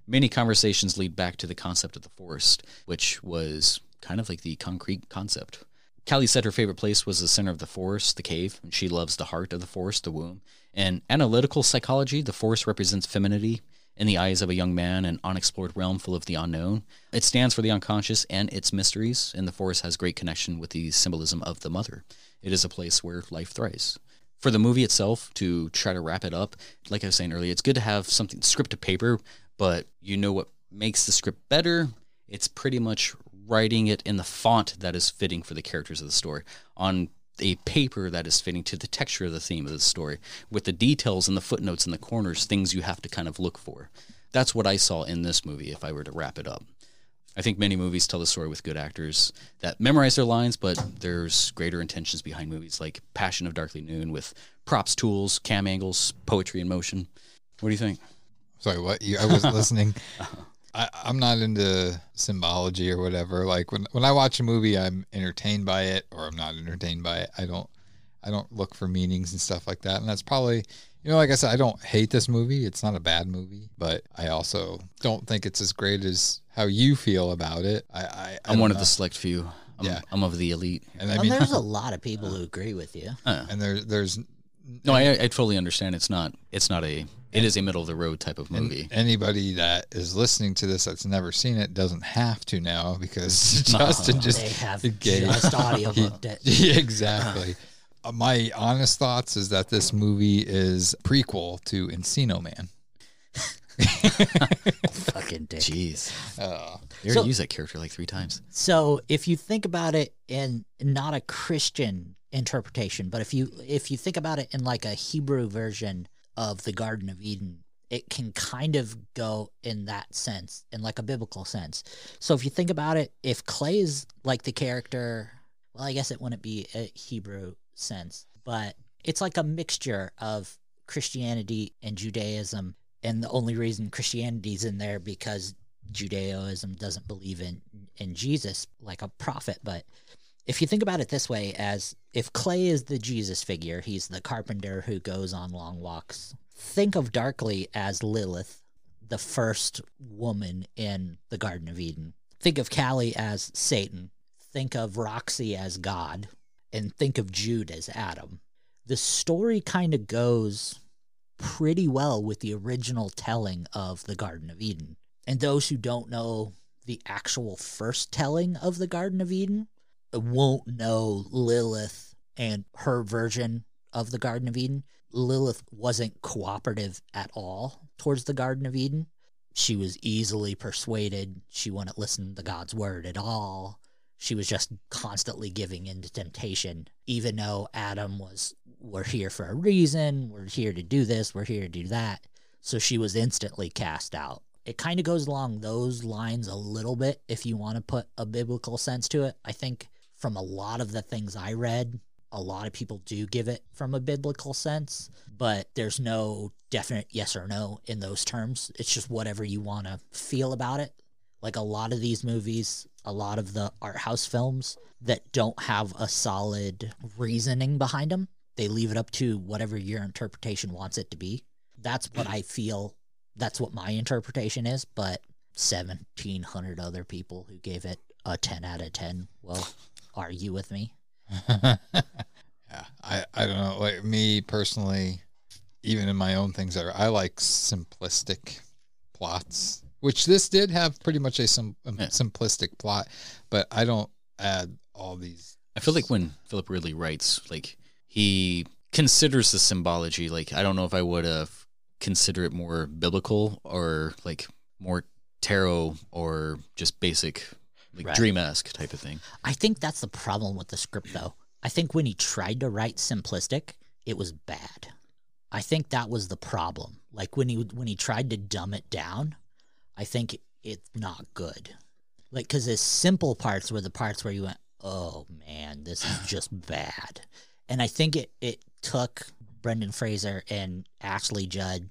Many conversations lead back to the concept of the forest, which was kind of like the concrete concept. Callie said her favorite place was the center of the forest, the cave, and she loves the heart of the forest, the womb. In analytical psychology, the forest represents femininity in the eyes of a young man, an unexplored realm full of the unknown. It stands for the unconscious and its mysteries, and the forest has great connection with the symbolism of the mother. It is a place where life thrives. For the movie itself, to try to wrap it up, like I was saying earlier, it's good to have something, script to paper, but you know what makes the script better? It's pretty much writing it in the font that is fitting for the characters of the story, on a paper that is fitting to the texture of the theme of the story, with the details and the footnotes and the corners, things you have to kind of look for. That's what I saw in this movie, if I were to wrap it up. I think many movies tell the story with good actors that memorize their lines, but there's greater intentions behind movies like Passion of Darkly Noon with props, tools, cam angles, poetry in motion. What do you think? Sorry, what? I wasn't listening. I'm not into symbology or whatever. Like, when I watch a movie, I'm entertained by it or I'm not entertained by it. I don't look for meanings and stuff like that. And that's probably... You know, like I said, I don't hate this movie. It's not a bad movie, but I also don't think it's as great as how you feel about it. I'm one of the select few. I'm of the elite. And I mean, there's a lot of people who agree with you. And there's no, I totally understand. It is a middle of the road type of movie. Anybody that is listening to this that's never seen it doesn't have to now because Justin just audiobooked it. Yeah, exactly. My honest thoughts is that this movie is prequel to Encino Man. Fucking dick. Jeez. You already used that character like 3 times. So if you think about it in not a Christian interpretation, but if you think about it in like a Hebrew version of the Garden of Eden, it can kind of go in that sense, in like a biblical sense. So if you think about it, if Clay is like the character, well, I guess it wouldn't be a Hebrew sense, but it's like a mixture of Christianity and Judaism, and the only reason Christianity's in there because Judaism doesn't believe in Jesus like a prophet. But if you think about it this way, as if Clay is the Jesus figure, he's the carpenter who goes on long walks think of Darkly as Lilith, the first woman in the Garden of Eden. Think of Callie as Satan. Think of Roxy as God. And think of Jude as Adam. The story kind of goes pretty well with the original telling of the Garden of Eden. And those who don't know the actual first telling of the Garden of Eden won't know Lilith and her version of the Garden of Eden. Lilith wasn't cooperative at all towards the Garden of Eden. She was easily persuaded. She wouldn't listen to God's word at all. She was just constantly giving in to temptation, even though Adam was, we're here for a reason, we're here to do this, we're here to do that. So she was instantly cast out. It kind of goes along those lines a little bit if you want to put a biblical sense to it. I think from a lot of the things I read, a lot of people do give it from a biblical sense, but there's no definite yes or no in those terms. It's just whatever you want to feel about it. Like a lot of these movies, a lot of the art house films that don't have a solid reasoning behind them, they leave it up to whatever your interpretation wants it to be. That's what I feel. That's what my interpretation is, but 1,700 other people who gave it a 10 out of 10 will argue with me. Yeah, I don't know. Like me personally, even in my own things, I like simplistic plots, which this did have pretty much a simplistic plot, but I don't add all these. I feel like when Philip Ridley writes, like he considers the symbology. Like I don't know if I would have consider it more biblical or like more tarot or just basic like right. Dream-esque type of thing. I think that's the problem with the script though. I think when he tried to write simplistic, it was bad. I think that was the problem. Like when he tried to dumb it down, I think it's not good. Like because his simple parts were the parts where you went, oh man, this is just bad. And I think it took Brendan Fraser and Ashley Judd.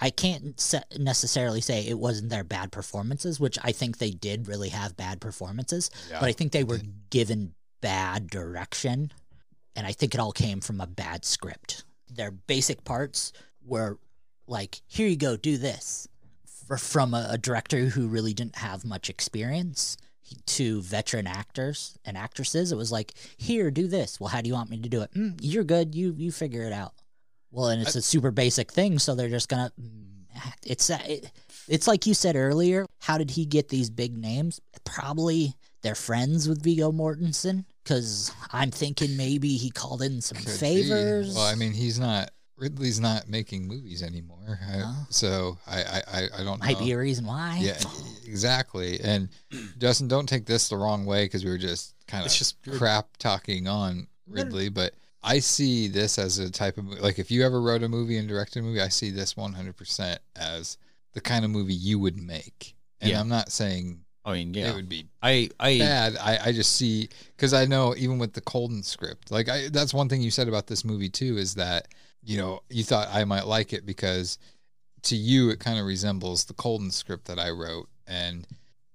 I can't necessarily say it wasn't their bad performances, which I think they did really have bad performances, yeah, but I think they were given bad direction, and I think it all came from a bad script. Their basic parts were like, here you go, do this. From a director who really didn't have much experience to veteran actors and actresses, it was like, here, do this. Well, how do you want me to do it? You're good. You figure it out. Well, and it's a super basic thing, so they're just going to – it's like you said earlier, how did he get these big names? Probably they're friends with Viggo Mortensen because I'm thinking maybe he called in some favors. Well, I mean, Ridley's not making movies anymore, so I don't know. Might be a reason why. Yeah, exactly. And Justin, don't take this the wrong way because we were just kind of crap talking on Ridley, but – I see this as a type of movie. Like if you ever wrote a movie and directed a movie, I see this 100% as the kind of movie you would make. And yeah. I'm not saying it would be bad. I just see, because I know even with the Colden script, like that's one thing you said about this movie too, is that, you know, you thought I might like it because to you, it kind of resembles the Colden script that I wrote. And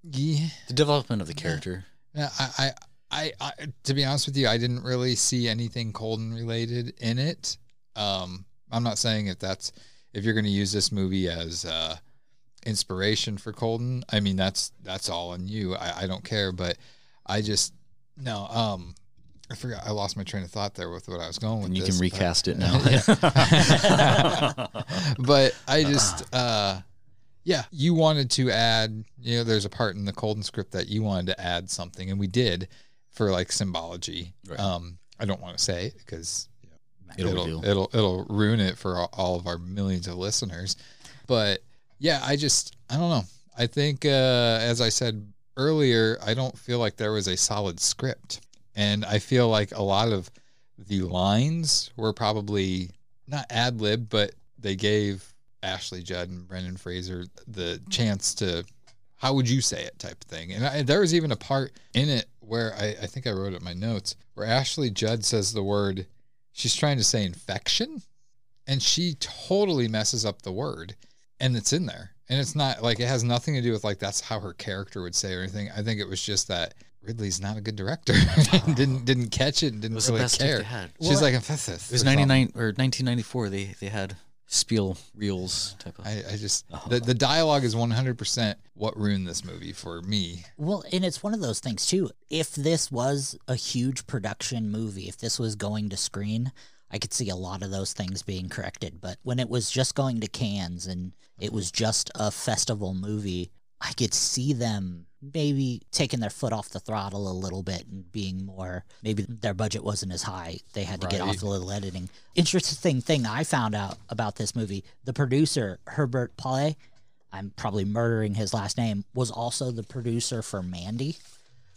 yeah, the development of the character. Yeah, I to be honest with you, I didn't really see anything Colden related in it. I'm not saying if you're going to use this movie as inspiration for Colden. I mean, that's all on you. I don't care, but I just no. I forgot. I lost my train of thought there with what I was going with. And you can recast it now. But I just you wanted to add. You know, there's a part in the Colden script that you wanted to add something, and we did. For like symbology, right. I don't want to say it because it'll ruin it for all of our millions of listeners. But yeah, I don't know. I think as I said earlier, I don't feel like there was a solid script, and I feel like a lot of the lines were probably not ad lib, but they gave Ashley Judd and Brendan Fraser the chance to. How would you say it type thing? And there was even a part in it where I think I wrote it in my notes where Ashley Judd says the word, she's trying to say infection, and she totally messes up the word, and it's in there. And it's not like it has nothing to do with like that's how her character would say or anything. I think it was just that Ridley's not a good director. didn't catch it and didn't really care. She's like, it was 99 or 1994. They had spiel reels type of. The dialogue is 100% what ruined this movie for me. Well, and it's one of those things too. If this was a huge production movie, if this was going to screen, I could see a lot of those things being corrected. But when it was just going to Cannes and it was just a festival movie, I could see them maybe taking their foot off the throttle a little bit and being more, maybe their budget wasn't as high. They had to get off the little editing. Interesting thing I found out about this movie, the producer, Herbert Pale, I'm probably murdering his last name, was also the producer for Mandy.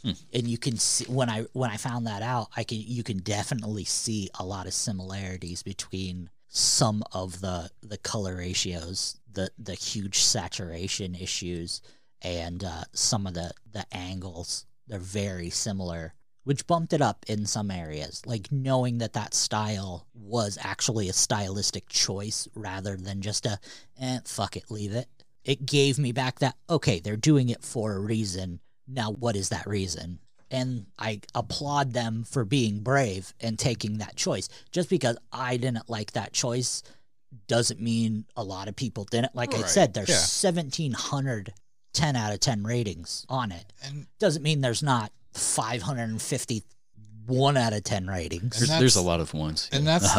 Hmm. And you can see, when I found that out, you can definitely see a lot of similarities between some of the color ratios, the huge saturation issues, and some of the angles. They're very similar, which bumped it up in some areas. Like knowing that style was actually a stylistic choice rather than just a, fuck it, leave it. It gave me back that, okay, they're doing it for a reason. Now, what is that reason? And I applaud them for being brave and taking that choice. Just because I didn't like that choice doesn't mean a lot of people didn't. Like I said, there's 1,700 10 out of 10 ratings on it. And doesn't mean there's not 551 out of 10 ratings. There's a lot of ones. And that's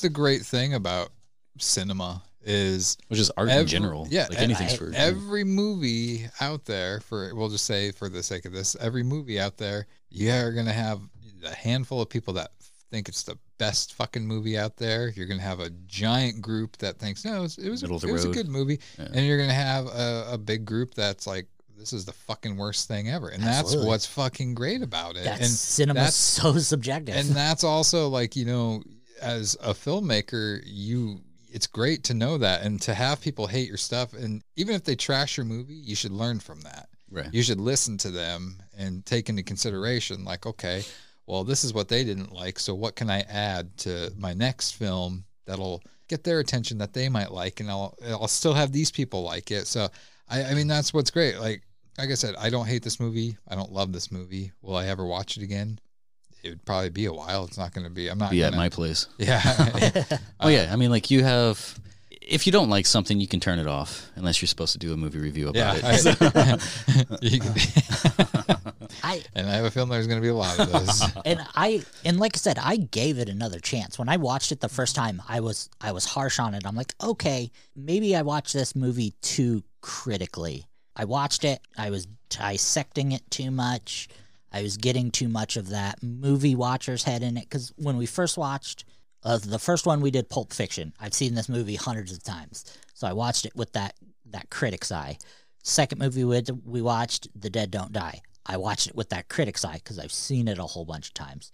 the great thing about cinema is... which is art in general. Yeah. Like anything's for every movie out there, we'll just say for the sake of this, every movie out there, you're going to have a handful of people that think it's the best fucking movie out there. You're going to have a giant group that thinks, no, it was a good movie. Yeah. And you're going to have a big group that's like, this is the fucking worst thing ever. And that's what's fucking great about it. Cinema's so subjective. And that's also like, you know, as a filmmaker, it's great to know that and to have people hate your stuff. And even if they trash your movie, you should learn from that. Right. You should listen to them and take into consideration, like, okay, well, this is what they didn't like, so what can I add to my next film that'll get their attention that they might like, and I'll still have these people like it. So, I mean, that's what's great. Like I said, I don't hate this movie. I don't love this movie. Will I ever watch it again? It would probably be a while. It's not going to be. I'm not going to be at my place. Yeah. I mean, like, you have... if you don't like something, you can turn it off unless you're supposed to do a movie review about it. And I have a feeling there's going to be a lot of those. And like I said, I gave it another chance. When I watched it the first time, I was harsh on it. I'm like, okay, maybe I watched this movie too critically. I watched it. I was dissecting it too much. I was getting too much of that movie watcher's head in it. Because when we first watched... the first one we did, Pulp Fiction. I've seen this movie hundreds of times, so I watched it with that critic's eye. Second movie we watched, The Dead Don't Die. I watched it with that critic's eye because I've seen it a whole bunch of times.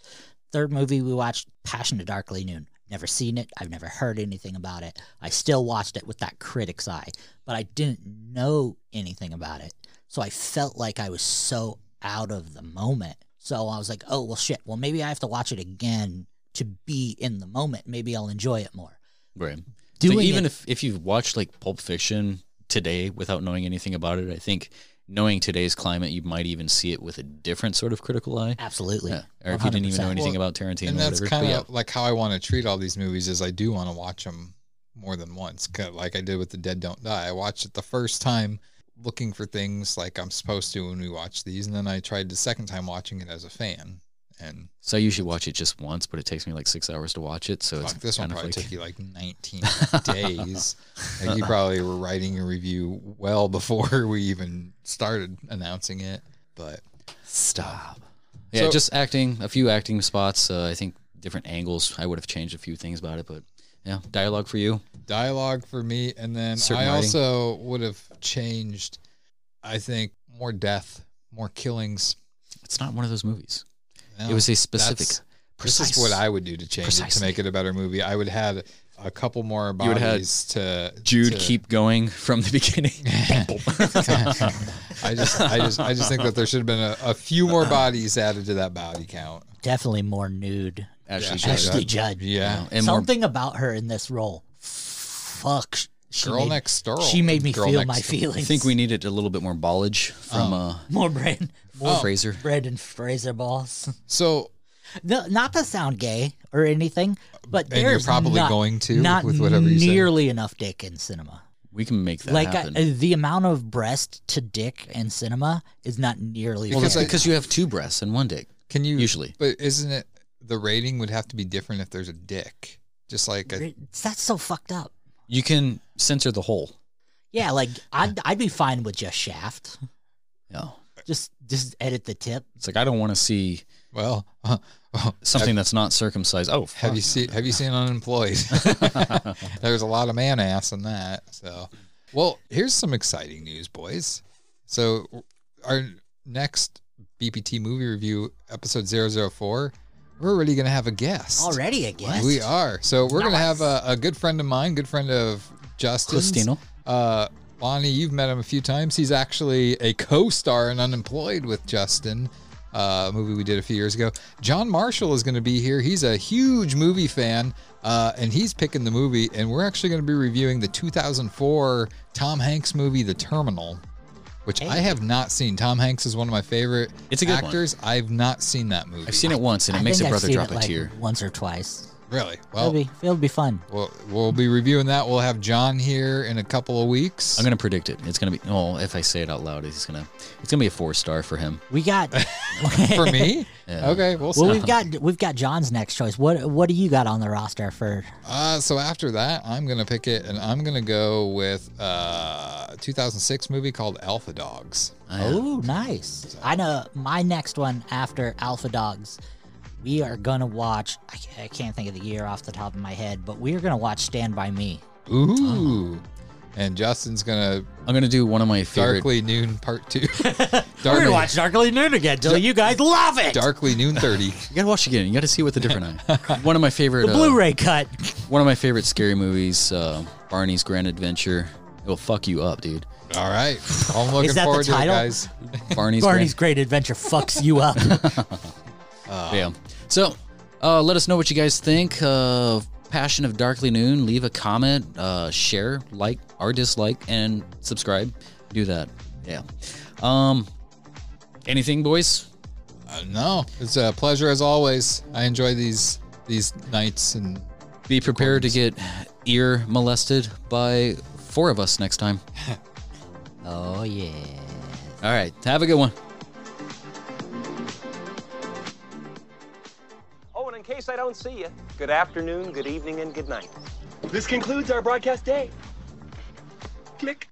Third movie we watched, Passion of Darkly Noon. Never seen it. I've never heard anything about it. I still watched it with that critic's eye, but I didn't know anything about it, so I felt like I was so out of the moment. So I was like, oh, well, shit. Well, maybe I have to watch it again to be in the moment. Maybe I'll enjoy it more. Right. So even if you've watched like Pulp Fiction today without knowing anything about it, I think knowing today's climate, you might even see it with a different sort of critical eye. Absolutely. Yeah. Or 100%. If you didn't even know anything about Tarantino. And that's kind of like how I want to treat all these movies is I do want to watch them more than once. Like I did with The Dead Don't Die. I watched it the first time looking for things like I'm supposed to when we watch these. And then I tried the second time watching it as a fan. And so I usually watch it just once, but it takes me like 6 hours to watch it. So this one probably took you like 19 days. Like you probably were writing a review well before we even started announcing it. But stop. Yeah, so, just acting, a few acting spots. I think different angles. I would have changed a few things about it, but yeah, dialogue for you. Dialogue for me, and then also would have changed. I think more death, more killings. It's not one of those movies. No, it was a specific, precise. This is what I would do to change it to make it a better movie. I would have had a couple more bodies to Jude keep going from the beginning. I just think that there should have been a few more bodies added to that body count. Definitely more nude. Ashley Judd. Yeah, and something about her in this role. Fuck. She made me feel my feelings. I think we needed a little bit more ballage from more Brendan Fraser balls. So No, not to sound gay or anything, but and there's you're probably not with whatever you nearly say. Enough dick in cinema. We can make that happen. The amount of breast to dick in cinema is not nearly because you have two breasts and one dick. Can you usually? But isn't it the rating would have to be different if there's a dick? Just like that's so fucked up. You can censor the whole. Yeah, like I'd be fine with just shaft. No, just edit the tip. It's like I don't want to see. Well, something that's not circumcised. Oh, fuck. Have you seen Unemployed? There's a lot of man ass in that. So, well, here's some exciting news, boys. So, our next BPT movie review episode 004. We're already going to have a guest. Already a guest. We are. So we're going to have a good friend of mine, good friend of Justin's. Christino. Lonnie, you've met him a few times. He's actually a co-star in Unemployed with Justin. A movie we did a few years ago. John Marshall is going to be here. He's a huge movie fan, and he's picking the movie. And we're actually going to be reviewing the 2004 Tom Hanks movie, The Terminal, which I have not seen. Tom Hanks is one of my favorite actors. Good one. I've not seen that movie. I've seen it once, and it makes a brother drop a tear. Once or twice. Really? Well, it'll be fun. We'll be reviewing that. We'll have John here in a couple of weeks. I'm gonna predict it. It's gonna be if I say it out loud, it's gonna be a 4-star for him. We got for me. Yeah. Okay, well, we've got John's next choice. What do you got on the roster for? So after that, I'm gonna pick it, and I'm gonna go with a 2006 movie called Alpha Dogs. Oh, nice. So. I know my next one after Alpha Dogs. We are going to watch, I can't think of the year off the top of my head, but we are going to watch Stand By Me. Ooh. Oh. And Justin's going to... I'm going to do one of my favorite... Darkly Noon Part 2. We're going to watch Darkly Noon again until you guys love it. Darkly Noon 30. You got to watch it again. You got to see with a different eye. One of my favorite... The Blu-ray cut. One of my favorite scary movies, Barney's Grand Adventure. It will fuck you up, dude. All right. I'm looking forward to it, guys. Barney's Grand Adventure fucks you up. Yeah. So, let us know what you guys think of Passion of Darkly Noon. Leave a comment, share, like, or dislike, and subscribe. Do that. Yeah. Anything, boys? No. It's a pleasure as always. I enjoy these nights and be prepared to get ear molested by four of us next time. Oh yeah. All right. Have a good one. In case I don't see you, good afternoon, good evening, and good night. This concludes our broadcast day. Click.